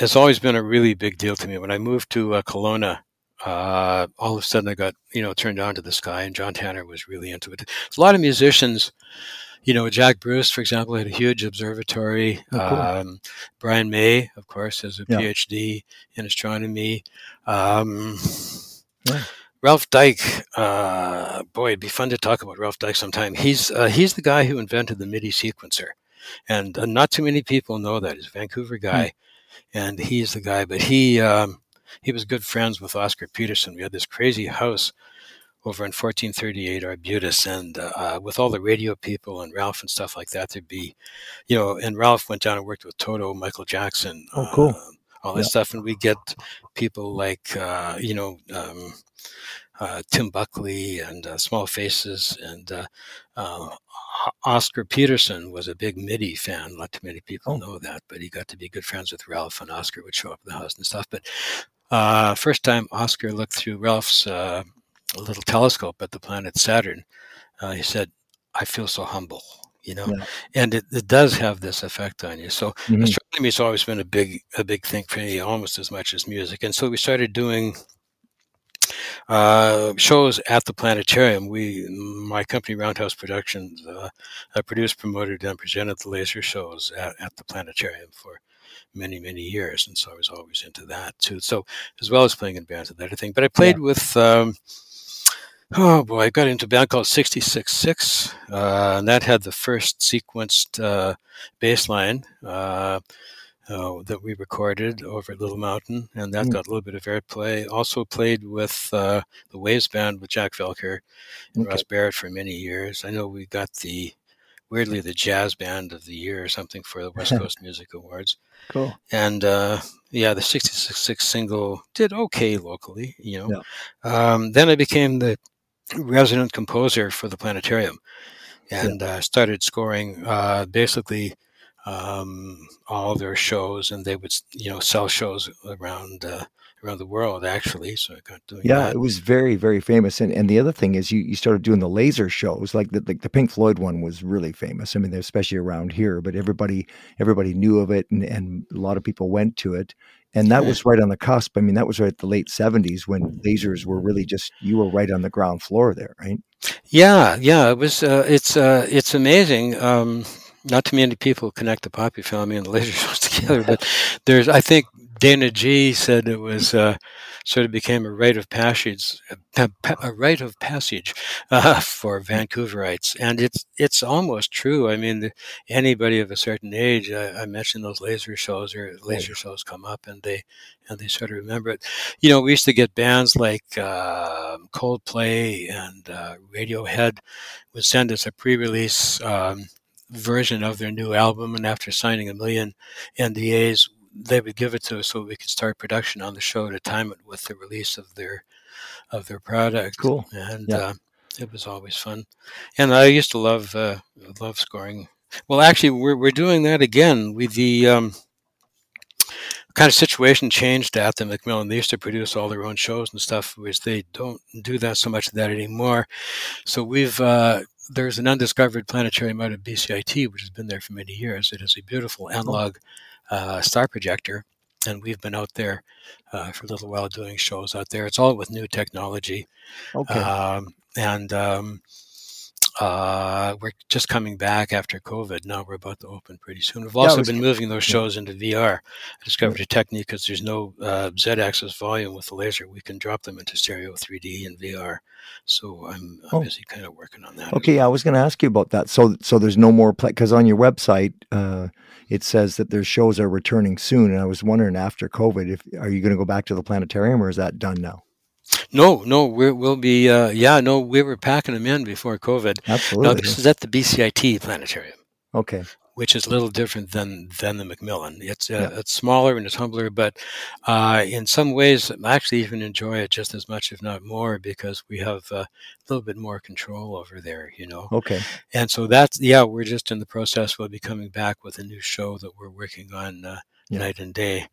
It's always been a really big deal to me. When I moved to Kelowna, all of a sudden I got, turned on to the sky, and John Tanner was really into it. There's a lot of musicians, Jack Bruce, for example, had a huge observatory. Oh, cool. Brian May, of course, has a PhD in astronomy. Ralph Dyke, boy, it'd be fun to talk about Ralph Dyke sometime. He's the guy who invented the MIDI sequencer. And not too many people know that. He's a Vancouver guy. And he's the guy, but he was good friends with Oscar Peterson. We had this crazy house over in 1438 Arbutus, and with all the radio people and Ralph and stuff like that, there'd be, and Ralph went down and worked with Toto, Michael Jackson, all this stuff. And we get people like, Tim Buckley and Small Faces and Oscar Peterson was a big MIDI fan. Not too many people know that, but he got to be good friends with Ralph, and Oscar would show up at the house and stuff. But first time Oscar looked through Ralph's little telescope at the planet Saturn, he said, "I feel so humble," and it does have this effect on you. So astronomy has always been a big thing for me, almost as much as music. And so we started doing shows at the planetarium. My company, Roundhouse Productions, produced, promoted, and presented the laser shows at the planetarium for many, many years, and so I was always into that too. So as well as playing in bands and that thing, but I played with. I got into a band called 666, and that had the first sequenced bass line that we recorded over at Little Mountain, and that got a little bit of airplay. Also played with the Waves Band with Jack Velker and Ross Barrett for many years. I know we got the jazz band of the year or something for the West Coast Music Awards. Cool. And the 666 single did okay locally, you know. Yeah. Then I became the resident composer for the planetarium and started scoring basically all their shows, and they would, you know, sell shows around the world, actually. So I got doing that. It was very, very famous. And the other thing is you started doing the laser shows, like the Pink Floyd one was really famous. I mean, especially around here, but everybody knew of it, and a lot of people went to it. And that was right on the cusp. I mean, that was right at the late 70s when lasers were really just, you were right on the ground floor there, right? Yeah. It was, it's amazing. Not too many people connect the Poppy Family and the laser shows together, but I think Dana G said it was sort of became a rite of passage, for Vancouverites, and it's almost true. I mean, anybody of a certain age, I mentioned those laser shows, or laser shows come up, and they sort of remember it. You know, we used to get bands like Coldplay and Radiohead would send us a pre-release version of their new album, and after signing a million NDAs, they would give it to us so we could start production on the show to time it with the release of their product. Cool. And it was always fun. And I used to love scoring. Well, actually, we're doing that again. With the kind of situation changed at the Macmillan. They used to produce all their own shows and stuff, which they don't do that so much of that anymore. So we've there's an undiscovered planetarium out of BCIT, which has been there for many years. It is a beautiful analog star projector, and we've been out there for a little while doing shows out there. It's all with new technology. Okay. We're just coming back after COVID. Now we're about to open pretty soon. We've also been moving those shows into VR. I discovered a technique, because there's no Z-axis volume with the laser. We can drop them into stereo 3D and VR. So I'm busy kind of working on that. Okay, I was going to ask you about that. So there's no more play, because on your website it says that their shows are returning soon, and I was wondering after COVID, are you going to go back to the planetarium, or is that done now? No, we'll be. We were packing them in before COVID. Absolutely. No, this is at the BCIT planetarium. Okay. Which is a little different than the Macmillan. It's it's smaller and it's humbler, but in some ways, I actually even enjoy it just as much, if not more, because we have a little bit more control over there, you know. Okay. And so that's we're just in the process. We'll be coming back with a new show that we're working on night and day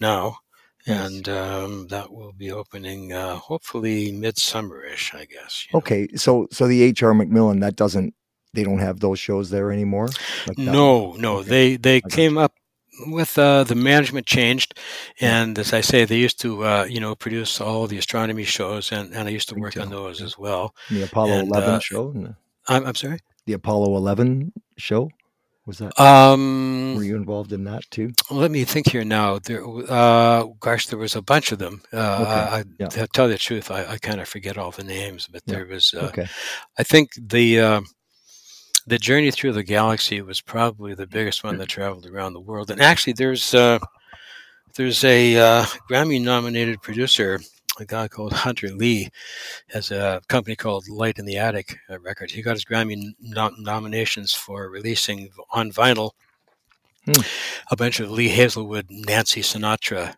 now, and that will be opening hopefully midsummer-ish, I guess. Okay, so the H.R. Macmillan, that doesn't. They don't have those shows there anymore? Like no. Okay. They came up with the management changed. And as I say, they used to, produce all the astronomy shows. And I used to work on those as well. The Apollo 11 show? No. I'm sorry? The Apollo 11 show? Was that? Were you involved in that too? Let me think here now. There was a bunch of them. To tell you the truth, I kind of forget all the names. But there was, I think the Journey Through the Galaxy was probably the biggest one that traveled around the world. And actually, there's a Grammy-nominated producer, a guy called Hunter Lee, has a company called Light in the Attic Records. He got his Grammy nominations for releasing on vinyl a bunch of Lee Hazelwood, Nancy Sinatra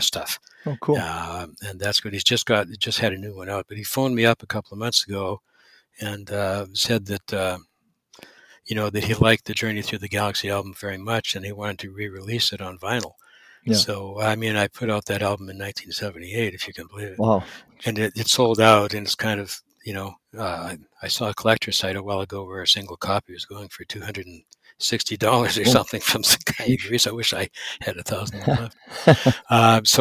stuff. Oh, cool. And that's good. He's just had a new one out. But he phoned me up a couple of months ago and said that that he liked the Journey Through the Galaxy album very much, and he wanted to re-release it on vinyl. Yeah. So, I mean, I put out that album in 1978, if you can believe it. Wow. And it sold out, and it's kind of, you know, I saw a collector site a while ago where a single copy was going for $260 or something from some guy. I wish I had $1,000 left.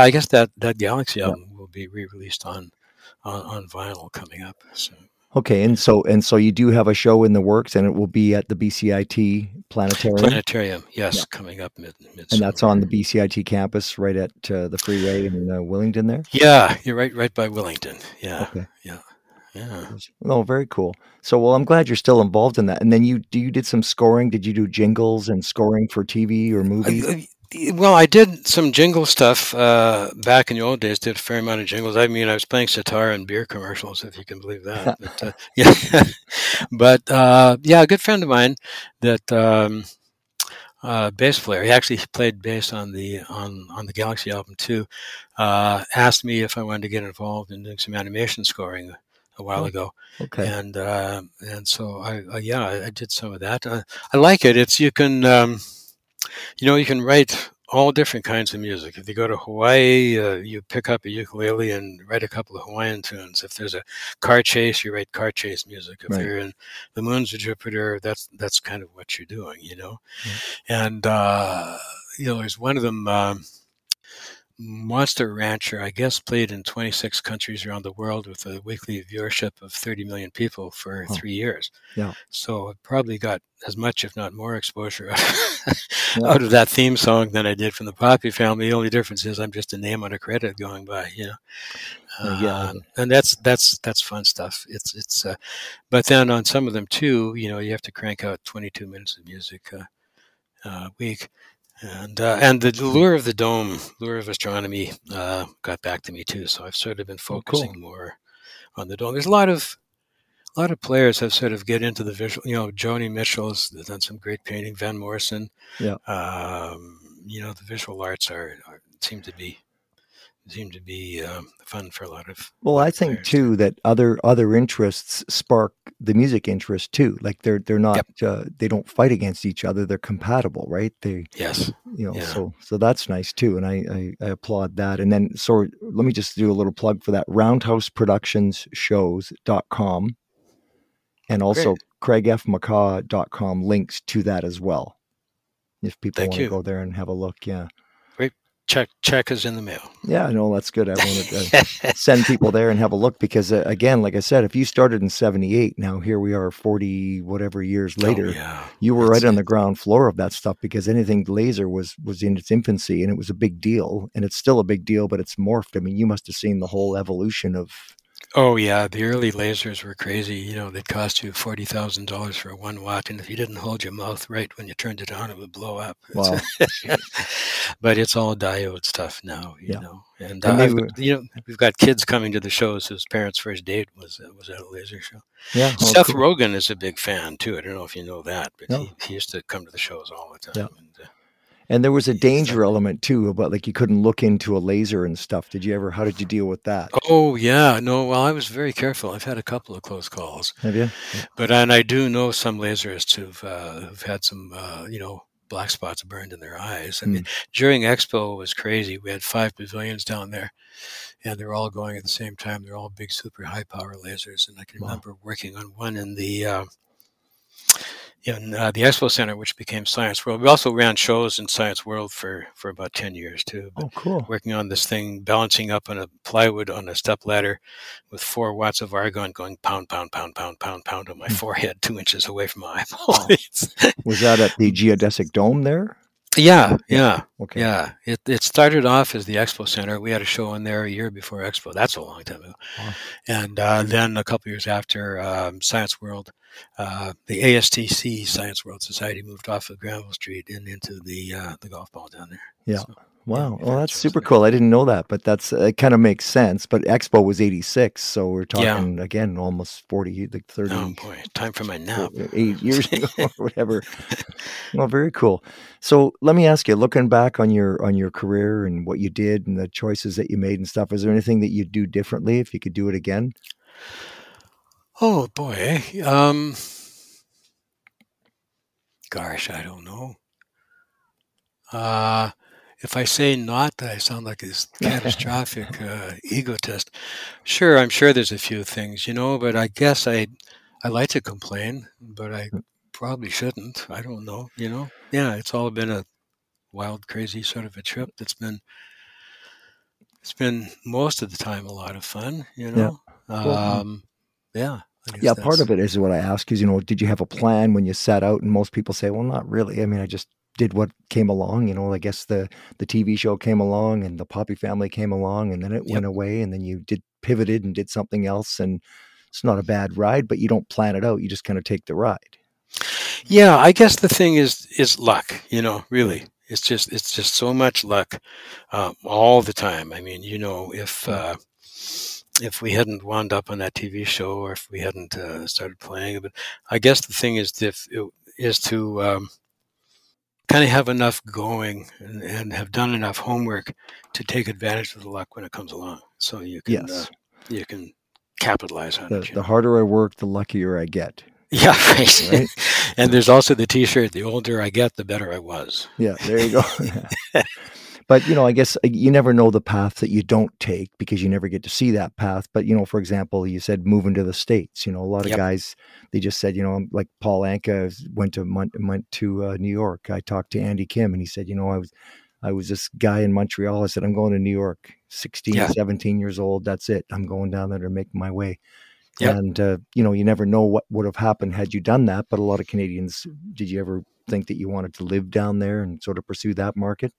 I guess that Galaxy album will be re-released on vinyl coming up. So. Okay, and so you do have a show in the works, and it will be at the BCIT Planetarium, yes, yeah. Coming up mid. And that's on the BCIT campus, right at the freeway in Willingdon there? Yeah, you're right by Willingdon, yeah, okay. Yeah. Oh, very cool. So, well, I'm glad you're still involved in that. And then you did some scoring. Did you do jingles and scoring for TV or movies? Well, I did some jingle stuff back in the old days. Did a fair amount of jingles. I mean, I was playing sitar in beer commercials, if you can believe that. But, yeah, but yeah, a good friend of mine, that bass player, he actually played bass on the Galaxy album too. Asked me if I wanted to get involved in doing some animation scoring a while ago. Okay. And so I did some of that. I like it. It's you can write all different kinds of music. If you go to Hawaii, you pick up a ukulele and write a couple of Hawaiian tunes. If there's a car chase, you write car chase music. If you're in the moons of Jupiter, that's kind of what you're doing, you know. Yeah. And there's one of them, Monster Rancher, I guess, played in 26 countries around the world with a weekly viewership of 30 million people for 3 years. Yeah. So I probably got as much, if not more, exposure out of that theme song than I did from the Poppy Family. The only difference is I'm just a name on a credit going by, you know. And that's fun stuff. It's but then on some of them too, you know, you have to crank out 22 minutes of music a week. And the lure of the dome, lure of astronomy, got back to me too. So I've sort of been focusing more on the dome. There's a lot of players have sort of get into the visual. You know, Joni Mitchell's done some great painting. Van Morrison. Yeah. The visual arts seem to be fun for a lot of. Well, I think players too that other interests spark the music interest too. Like they're not they don't fight against each other. They're compatible, right? So that's nice too, and I applaud that. And then so let me just do a little plug for that roundhouseproductionsshows.com and also craigfmccaw.com links to that as well. If people want to go there and have a look, yeah. Check is in the mail. Yeah, I know. That's good. I want to send people there and have a look because, again, like I said, if you started in 78, now here we are 40 whatever years later, you were on the ground floor of that stuff because anything laser was in its infancy, and it was a big deal, and it's still a big deal, but it's morphed. I mean, you must have seen the whole evolution of... Oh, yeah. The early lasers were crazy. You know, they'd cost you $40,000 for a 1 watt. And if you didn't hold your mouth right when you turned it on, it would blow up. Wow. But it's all diode stuff now, you know. And we've got kids coming to the shows whose parents' first date was at a laser show. Yeah. Oh, Seth Rogen is a big fan, too. I don't know if you know that, but he used to come to the shows all the time. Yeah. And there was a danger element too, about like you couldn't look into a laser and stuff. How did you deal with that? Oh yeah, no. Well, I was very careful. I've had a couple of close calls. Have you? Yeah. But I do know some laserists who've had some, black spots burned in their eyes. I mean, during Expo it was crazy. We had 5 pavilions down there, and they're all going at the same time. They're all big, super high power lasers. And I can remember working on one in the. In the Expo Center, which became Science World. We also ran shows in Science World for about 10 years, too. Oh, cool. Working on this thing, balancing up on a plywood on a step ladder with 4 watts of argon going pound, pound, pound, pound, pound, pound on my forehead 2 inches away from my eyeball. Was that at the geodesic dome there? Yeah. Okay. Yeah. It started off as the Expo Center. We had a show in there a year before Expo. That's a long time ago. Wow. And then a couple of years after Science World, the ASTC Science World Society moved off of Granville Street and into the golf ball down there. Yeah. So, wow. Well, that's super cool. I didn't know that, but it kind of makes sense. But Expo was 86, so we're talking, again, almost 40, like 30. Oh, boy. Time for my nap. 8 years ago or whatever. Well, very cool. So let me ask you, looking back on your career and what you did and the choices that you made and stuff, is there anything that you'd do differently if you could do it again? Oh, boy. Gosh, I don't know. If I say not, I sound like this catastrophic egotist. Sure, I'm sure there's a few things, but I guess I like to complain, but I probably shouldn't. I don't know, Yeah, it's all been a wild, crazy sort of a trip that's been it's been most of the time a lot of fun, you know? Yeah. Yeah, part of it is what I ask is, you know, did you have a plan when you set out? And most people say, well, not really. I mean, I just did what came along, you know, I guess the TV show came along and the Poppy Family came along and then it went away and then you pivoted and did something else. And it's not a bad ride, but you don't plan it out. You just kind of take the ride. Yeah, I guess the thing is luck, you know, really. It's just so much luck all the time. I mean, you know, if we hadn't wound up on that TV show, or if we hadn't started playing it, but I guess the thing is, to kind of have enough going and have done enough homework to take advantage of the luck when it comes along. So you can you can capitalize on it. The harder I work, the luckier I get. Yeah, right. And there's also the T-shirt, the older I get, the better I was. Yeah, there you go. Yeah. But, you know, I guess you never know the path that you don't take because you never get to see that path. But, you know, for example, you said moving to the States, you know, a lot of guys, they just said, you know, like Paul Anka went to New York. I talked to Andy Kim and he said, you know, I was this guy in Montreal. I said, I'm going to New York, 17 years old. That's it. I'm going down there to make my way. Yep. And, you know, you never know what would have happened had you done that. But a lot of Canadians, did you ever think that you wanted to live down there and sort of pursue that market?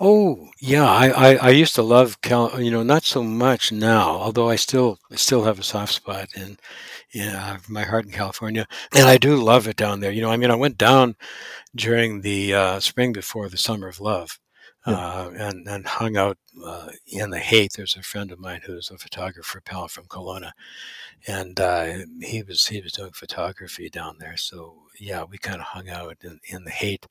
Oh, yeah. I used to love, you know, not so much now, although I still have a soft spot in my heart in California. And I do love it down there. You know, I mean, I went down during the spring before the Summer of Love. And hung out in the hate. There's a friend of mine who's a photographer pal from Kelowna, and he was doing photography down there. So yeah, we kind of hung out in the hate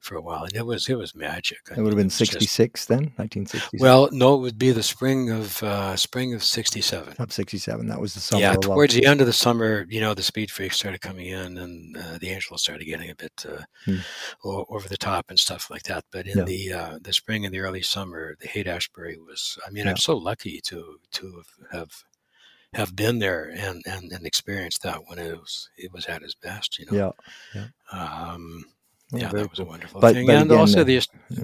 for a while, and it was magic. It would have been 1966 then, 1966. Well, no, it would be the spring of 1967. Of 1967, that was the summer. Yeah, towards the end of the summer, you know, the Speed Freaks started coming in, and the Angels started getting a bit over the top and stuff like that. But in the spring and the early summer, the Haight-Ashbury was, I mean, I'm so lucky to have been there and experienced that when it was at its best, you know? Yeah. That was a wonderful thing. But and again, also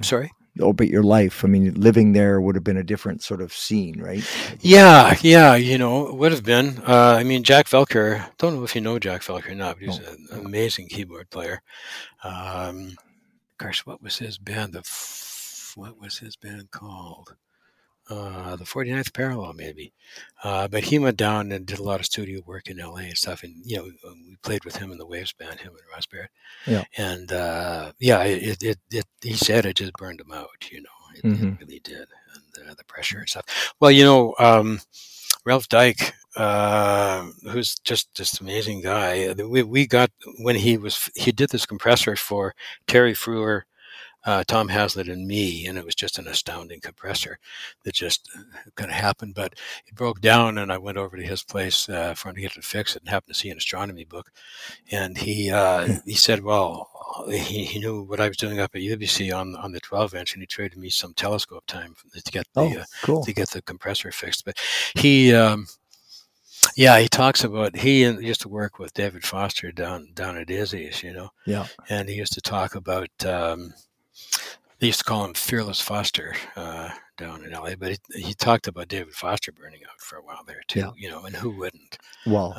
sorry? Oh, but your life, I mean, living there would have been a different sort of scene, right? Yeah, you know, it would have been. I mean, Jack Velker, don't know if you know Jack Velker or not, but he's an amazing keyboard player. Gosh, what was his band called? The 49th Parallel, maybe. But he went down and did a lot of studio work in LA and stuff. And, you know, we played with him in the Waves band, him and Ross Barrett. Yeah. And, he said it just burned him out, you know. It really did. And the pressure and stuff. Well, you know, Ralph Dyke, who's just amazing guy. We got, when he did this compressor for Terry Frewer, Tom Haslett and me, and it was just an astounding compressor that just kind of happened, but it broke down and I went over to his place for him to get it fixed and happened to see an astronomy book. And he said, well, he knew what I was doing up at UBC on the 12-inch, and he traded me some telescope time to get the compressor fixed. But he talks about, he used to work with David Foster down at Izzy's, you know? Yeah. And he used to talk about, they used to call him Fearless Foster down in LA, but he talked about David Foster burning out for a while there too, you know, and who wouldn't? Well,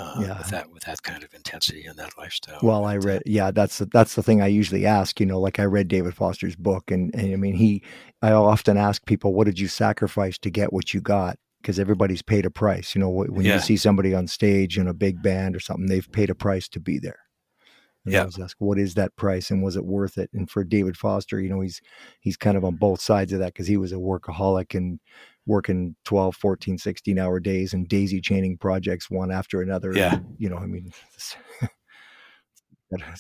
with that kind of intensity and that lifestyle. Well, I read, that's the thing I usually ask, you know, like I read David Foster's book, and I mean, I often ask people, what did you sacrifice to get what you got? Because everybody's paid a price, you know, when you see somebody on stage in a big band or something, they've paid a price to be there. And I always ask, what is that price and was it worth it? And for David Foster, you know, he's kind of on both sides of that because he was a workaholic and working 12, 14, 16 hour days and daisy chaining projects one after another. Yeah. And, you know, I mean, it's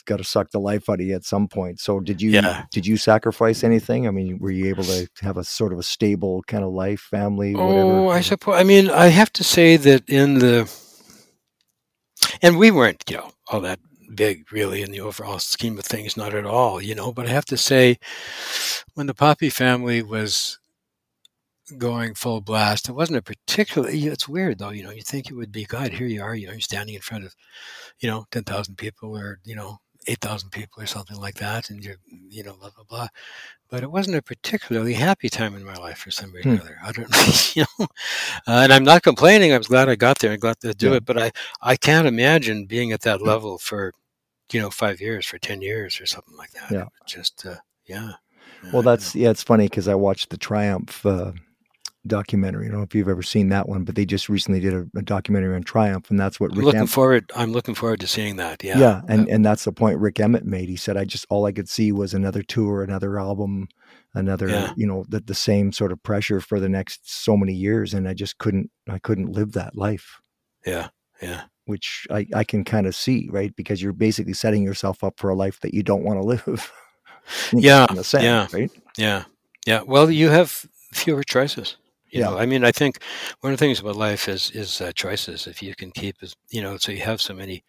got to suck the life out of you at some point. So did you sacrifice anything? I mean, were you able to have a sort of a stable kind of life, family, whatever? Oh, I suppose. I mean, I have to say that and we weren't, you know, all that big really in the overall scheme of things, not at all, you know, but I have to say when the Poppy Family was going full blast, it wasn't a particularly, it's weird though, you know, you think it would be, God, here you are, you know, you're standing in front of, you know, 10,000 people or, you know, 8,000 people or something like that, and you're, you know, blah, blah, blah. But it wasn't a particularly happy time in my life for some reason or other. I don't know, you know. And I'm not complaining. I was glad I got there and got to do it. But I can't imagine being at that level for, you know, 5 years, for 10 years or something like that. Yeah. Just, Well, that's, it's funny because I watched the Triumph documentary. I don't know if you've ever seen that one, but they just recently did a documentary on Triumph, and that's what Rick I'm looking forward to seeing that. Yeah. Yeah. And that's the point Rick Emmett made. He said, all I could see was another tour, another album, another, you know, the same sort of pressure for the next so many years. And I just couldn't live that life. Yeah. Yeah. Which I can kind of see, right? Because you're basically setting yourself up for a life that you don't want to live. Right? Yeah. Well, you have fewer choices. You know, I mean, I think one of the things about life is choices. If you can keep, you know, so you have as many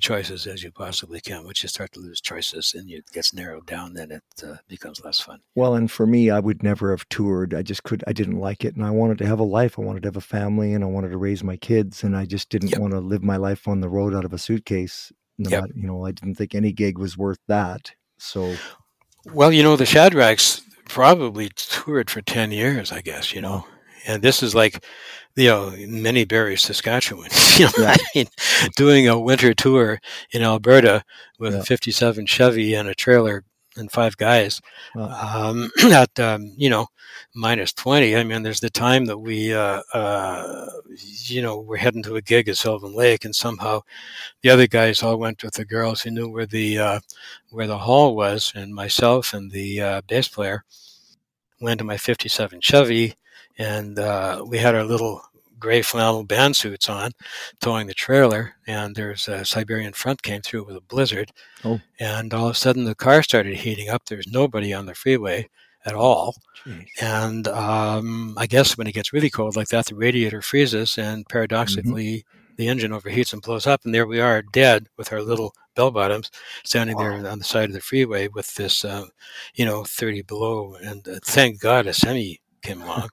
choices as you possibly can. Once you start to lose choices and it gets narrowed down, then it becomes less fun. Well, and for me, I would never have toured. I didn't like it. And I wanted to have a life. I wanted to have a family, and I wanted to raise my kids. And I just didn't want to live my life on the road out of a suitcase. You know, I didn't think any gig was worth that. So, well, you know, the Shadracks probably toured for 10 years, I guess, you know, and this is like, you know, many berries, Saskatchewan, you know what I mean? Doing a winter tour in Alberta with a 57 Chevy and a trailer and five guys at, you know, minus 20. I mean, there's the time that we, you know, we're heading to a gig at Sylvan Lake, and somehow the other guys all went with the girls who knew where the hall was, and myself and the bass player went to my 57 Chevy, and we had our little gray flannel band suits on, towing the trailer, and there's a Siberian front came through with a blizzard, and all of a sudden the car started heating up. There's nobody on the freeway at all. Jeez. And I guess when it gets really cold like that, the radiator freezes, and paradoxically the engine overheats and blows up, and there we are, dead, with our little bell bottoms, standing there on the side of the freeway with this 30 below, and thank God a semi came along.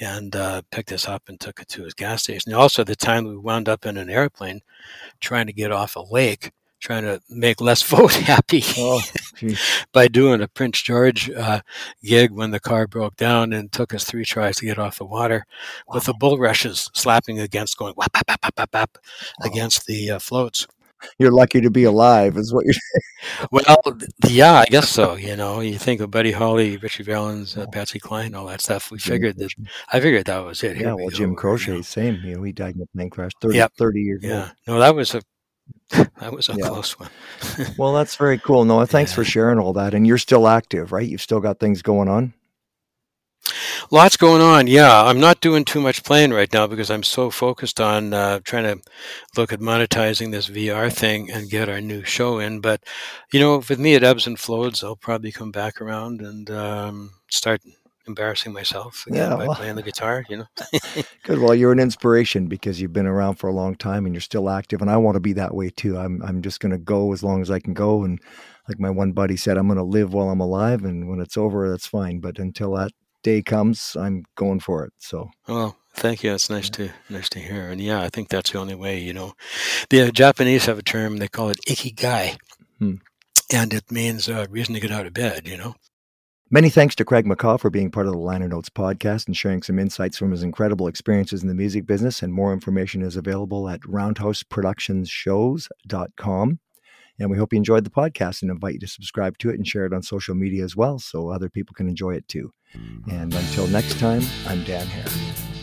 And picked us up and took it to his gas station. And also, the time we wound up in an airplane trying to get off a lake, trying to make Les Vogt happy by doing a Prince George gig when the car broke down, and took us 3 tries to get off the water with the bulrushes slapping against, going whap, whap, whap, whap, whap, against the floats. You're lucky to be alive, is what you're saying. Well, yeah, I guess so. You know, you think of Buddy Holly, Richie Valens, Patsy Cline, all that stuff. I figured that was it. Here Jim Croce, same. You know, he died in a plane crash 30 years ago. Yeah, no, that was a close one. Well, that's very cool. Noah, thanks for sharing all that. And you're still active, right? You've still got things going on? Lots going on, yeah. I'm not doing too much playing right now because I'm so focused on trying to look at monetizing this VR thing and get our new show in. But, you know, with me it ebbs and flows. I'll probably come back around and start embarrassing myself again by playing the guitar, you know. Good. Well, you're an inspiration because you've been around for a long time and you're still active, and I want to be that way too. I'm just going to go as long as I can go, and like my one buddy said, I'm going to live while I'm alive, and when it's over, that's fine. But until that day comes, I'm going for it. So, well, thank you. It's nice to hear. And I think that's the only way, you know. The Japanese have a term, they call it ikigai, and it means a reason to get out of bed, you know. Many thanks to Craig McCaw for being part of the Liner Notes podcast and sharing some insights from his incredible experiences in the music business. And more information is available at roundhouseproductionsshows.com. And we hope you enjoyed the podcast and invite you to subscribe to it and share it on social media as well, so other people can enjoy it too. And until next time, I'm Dan Hare.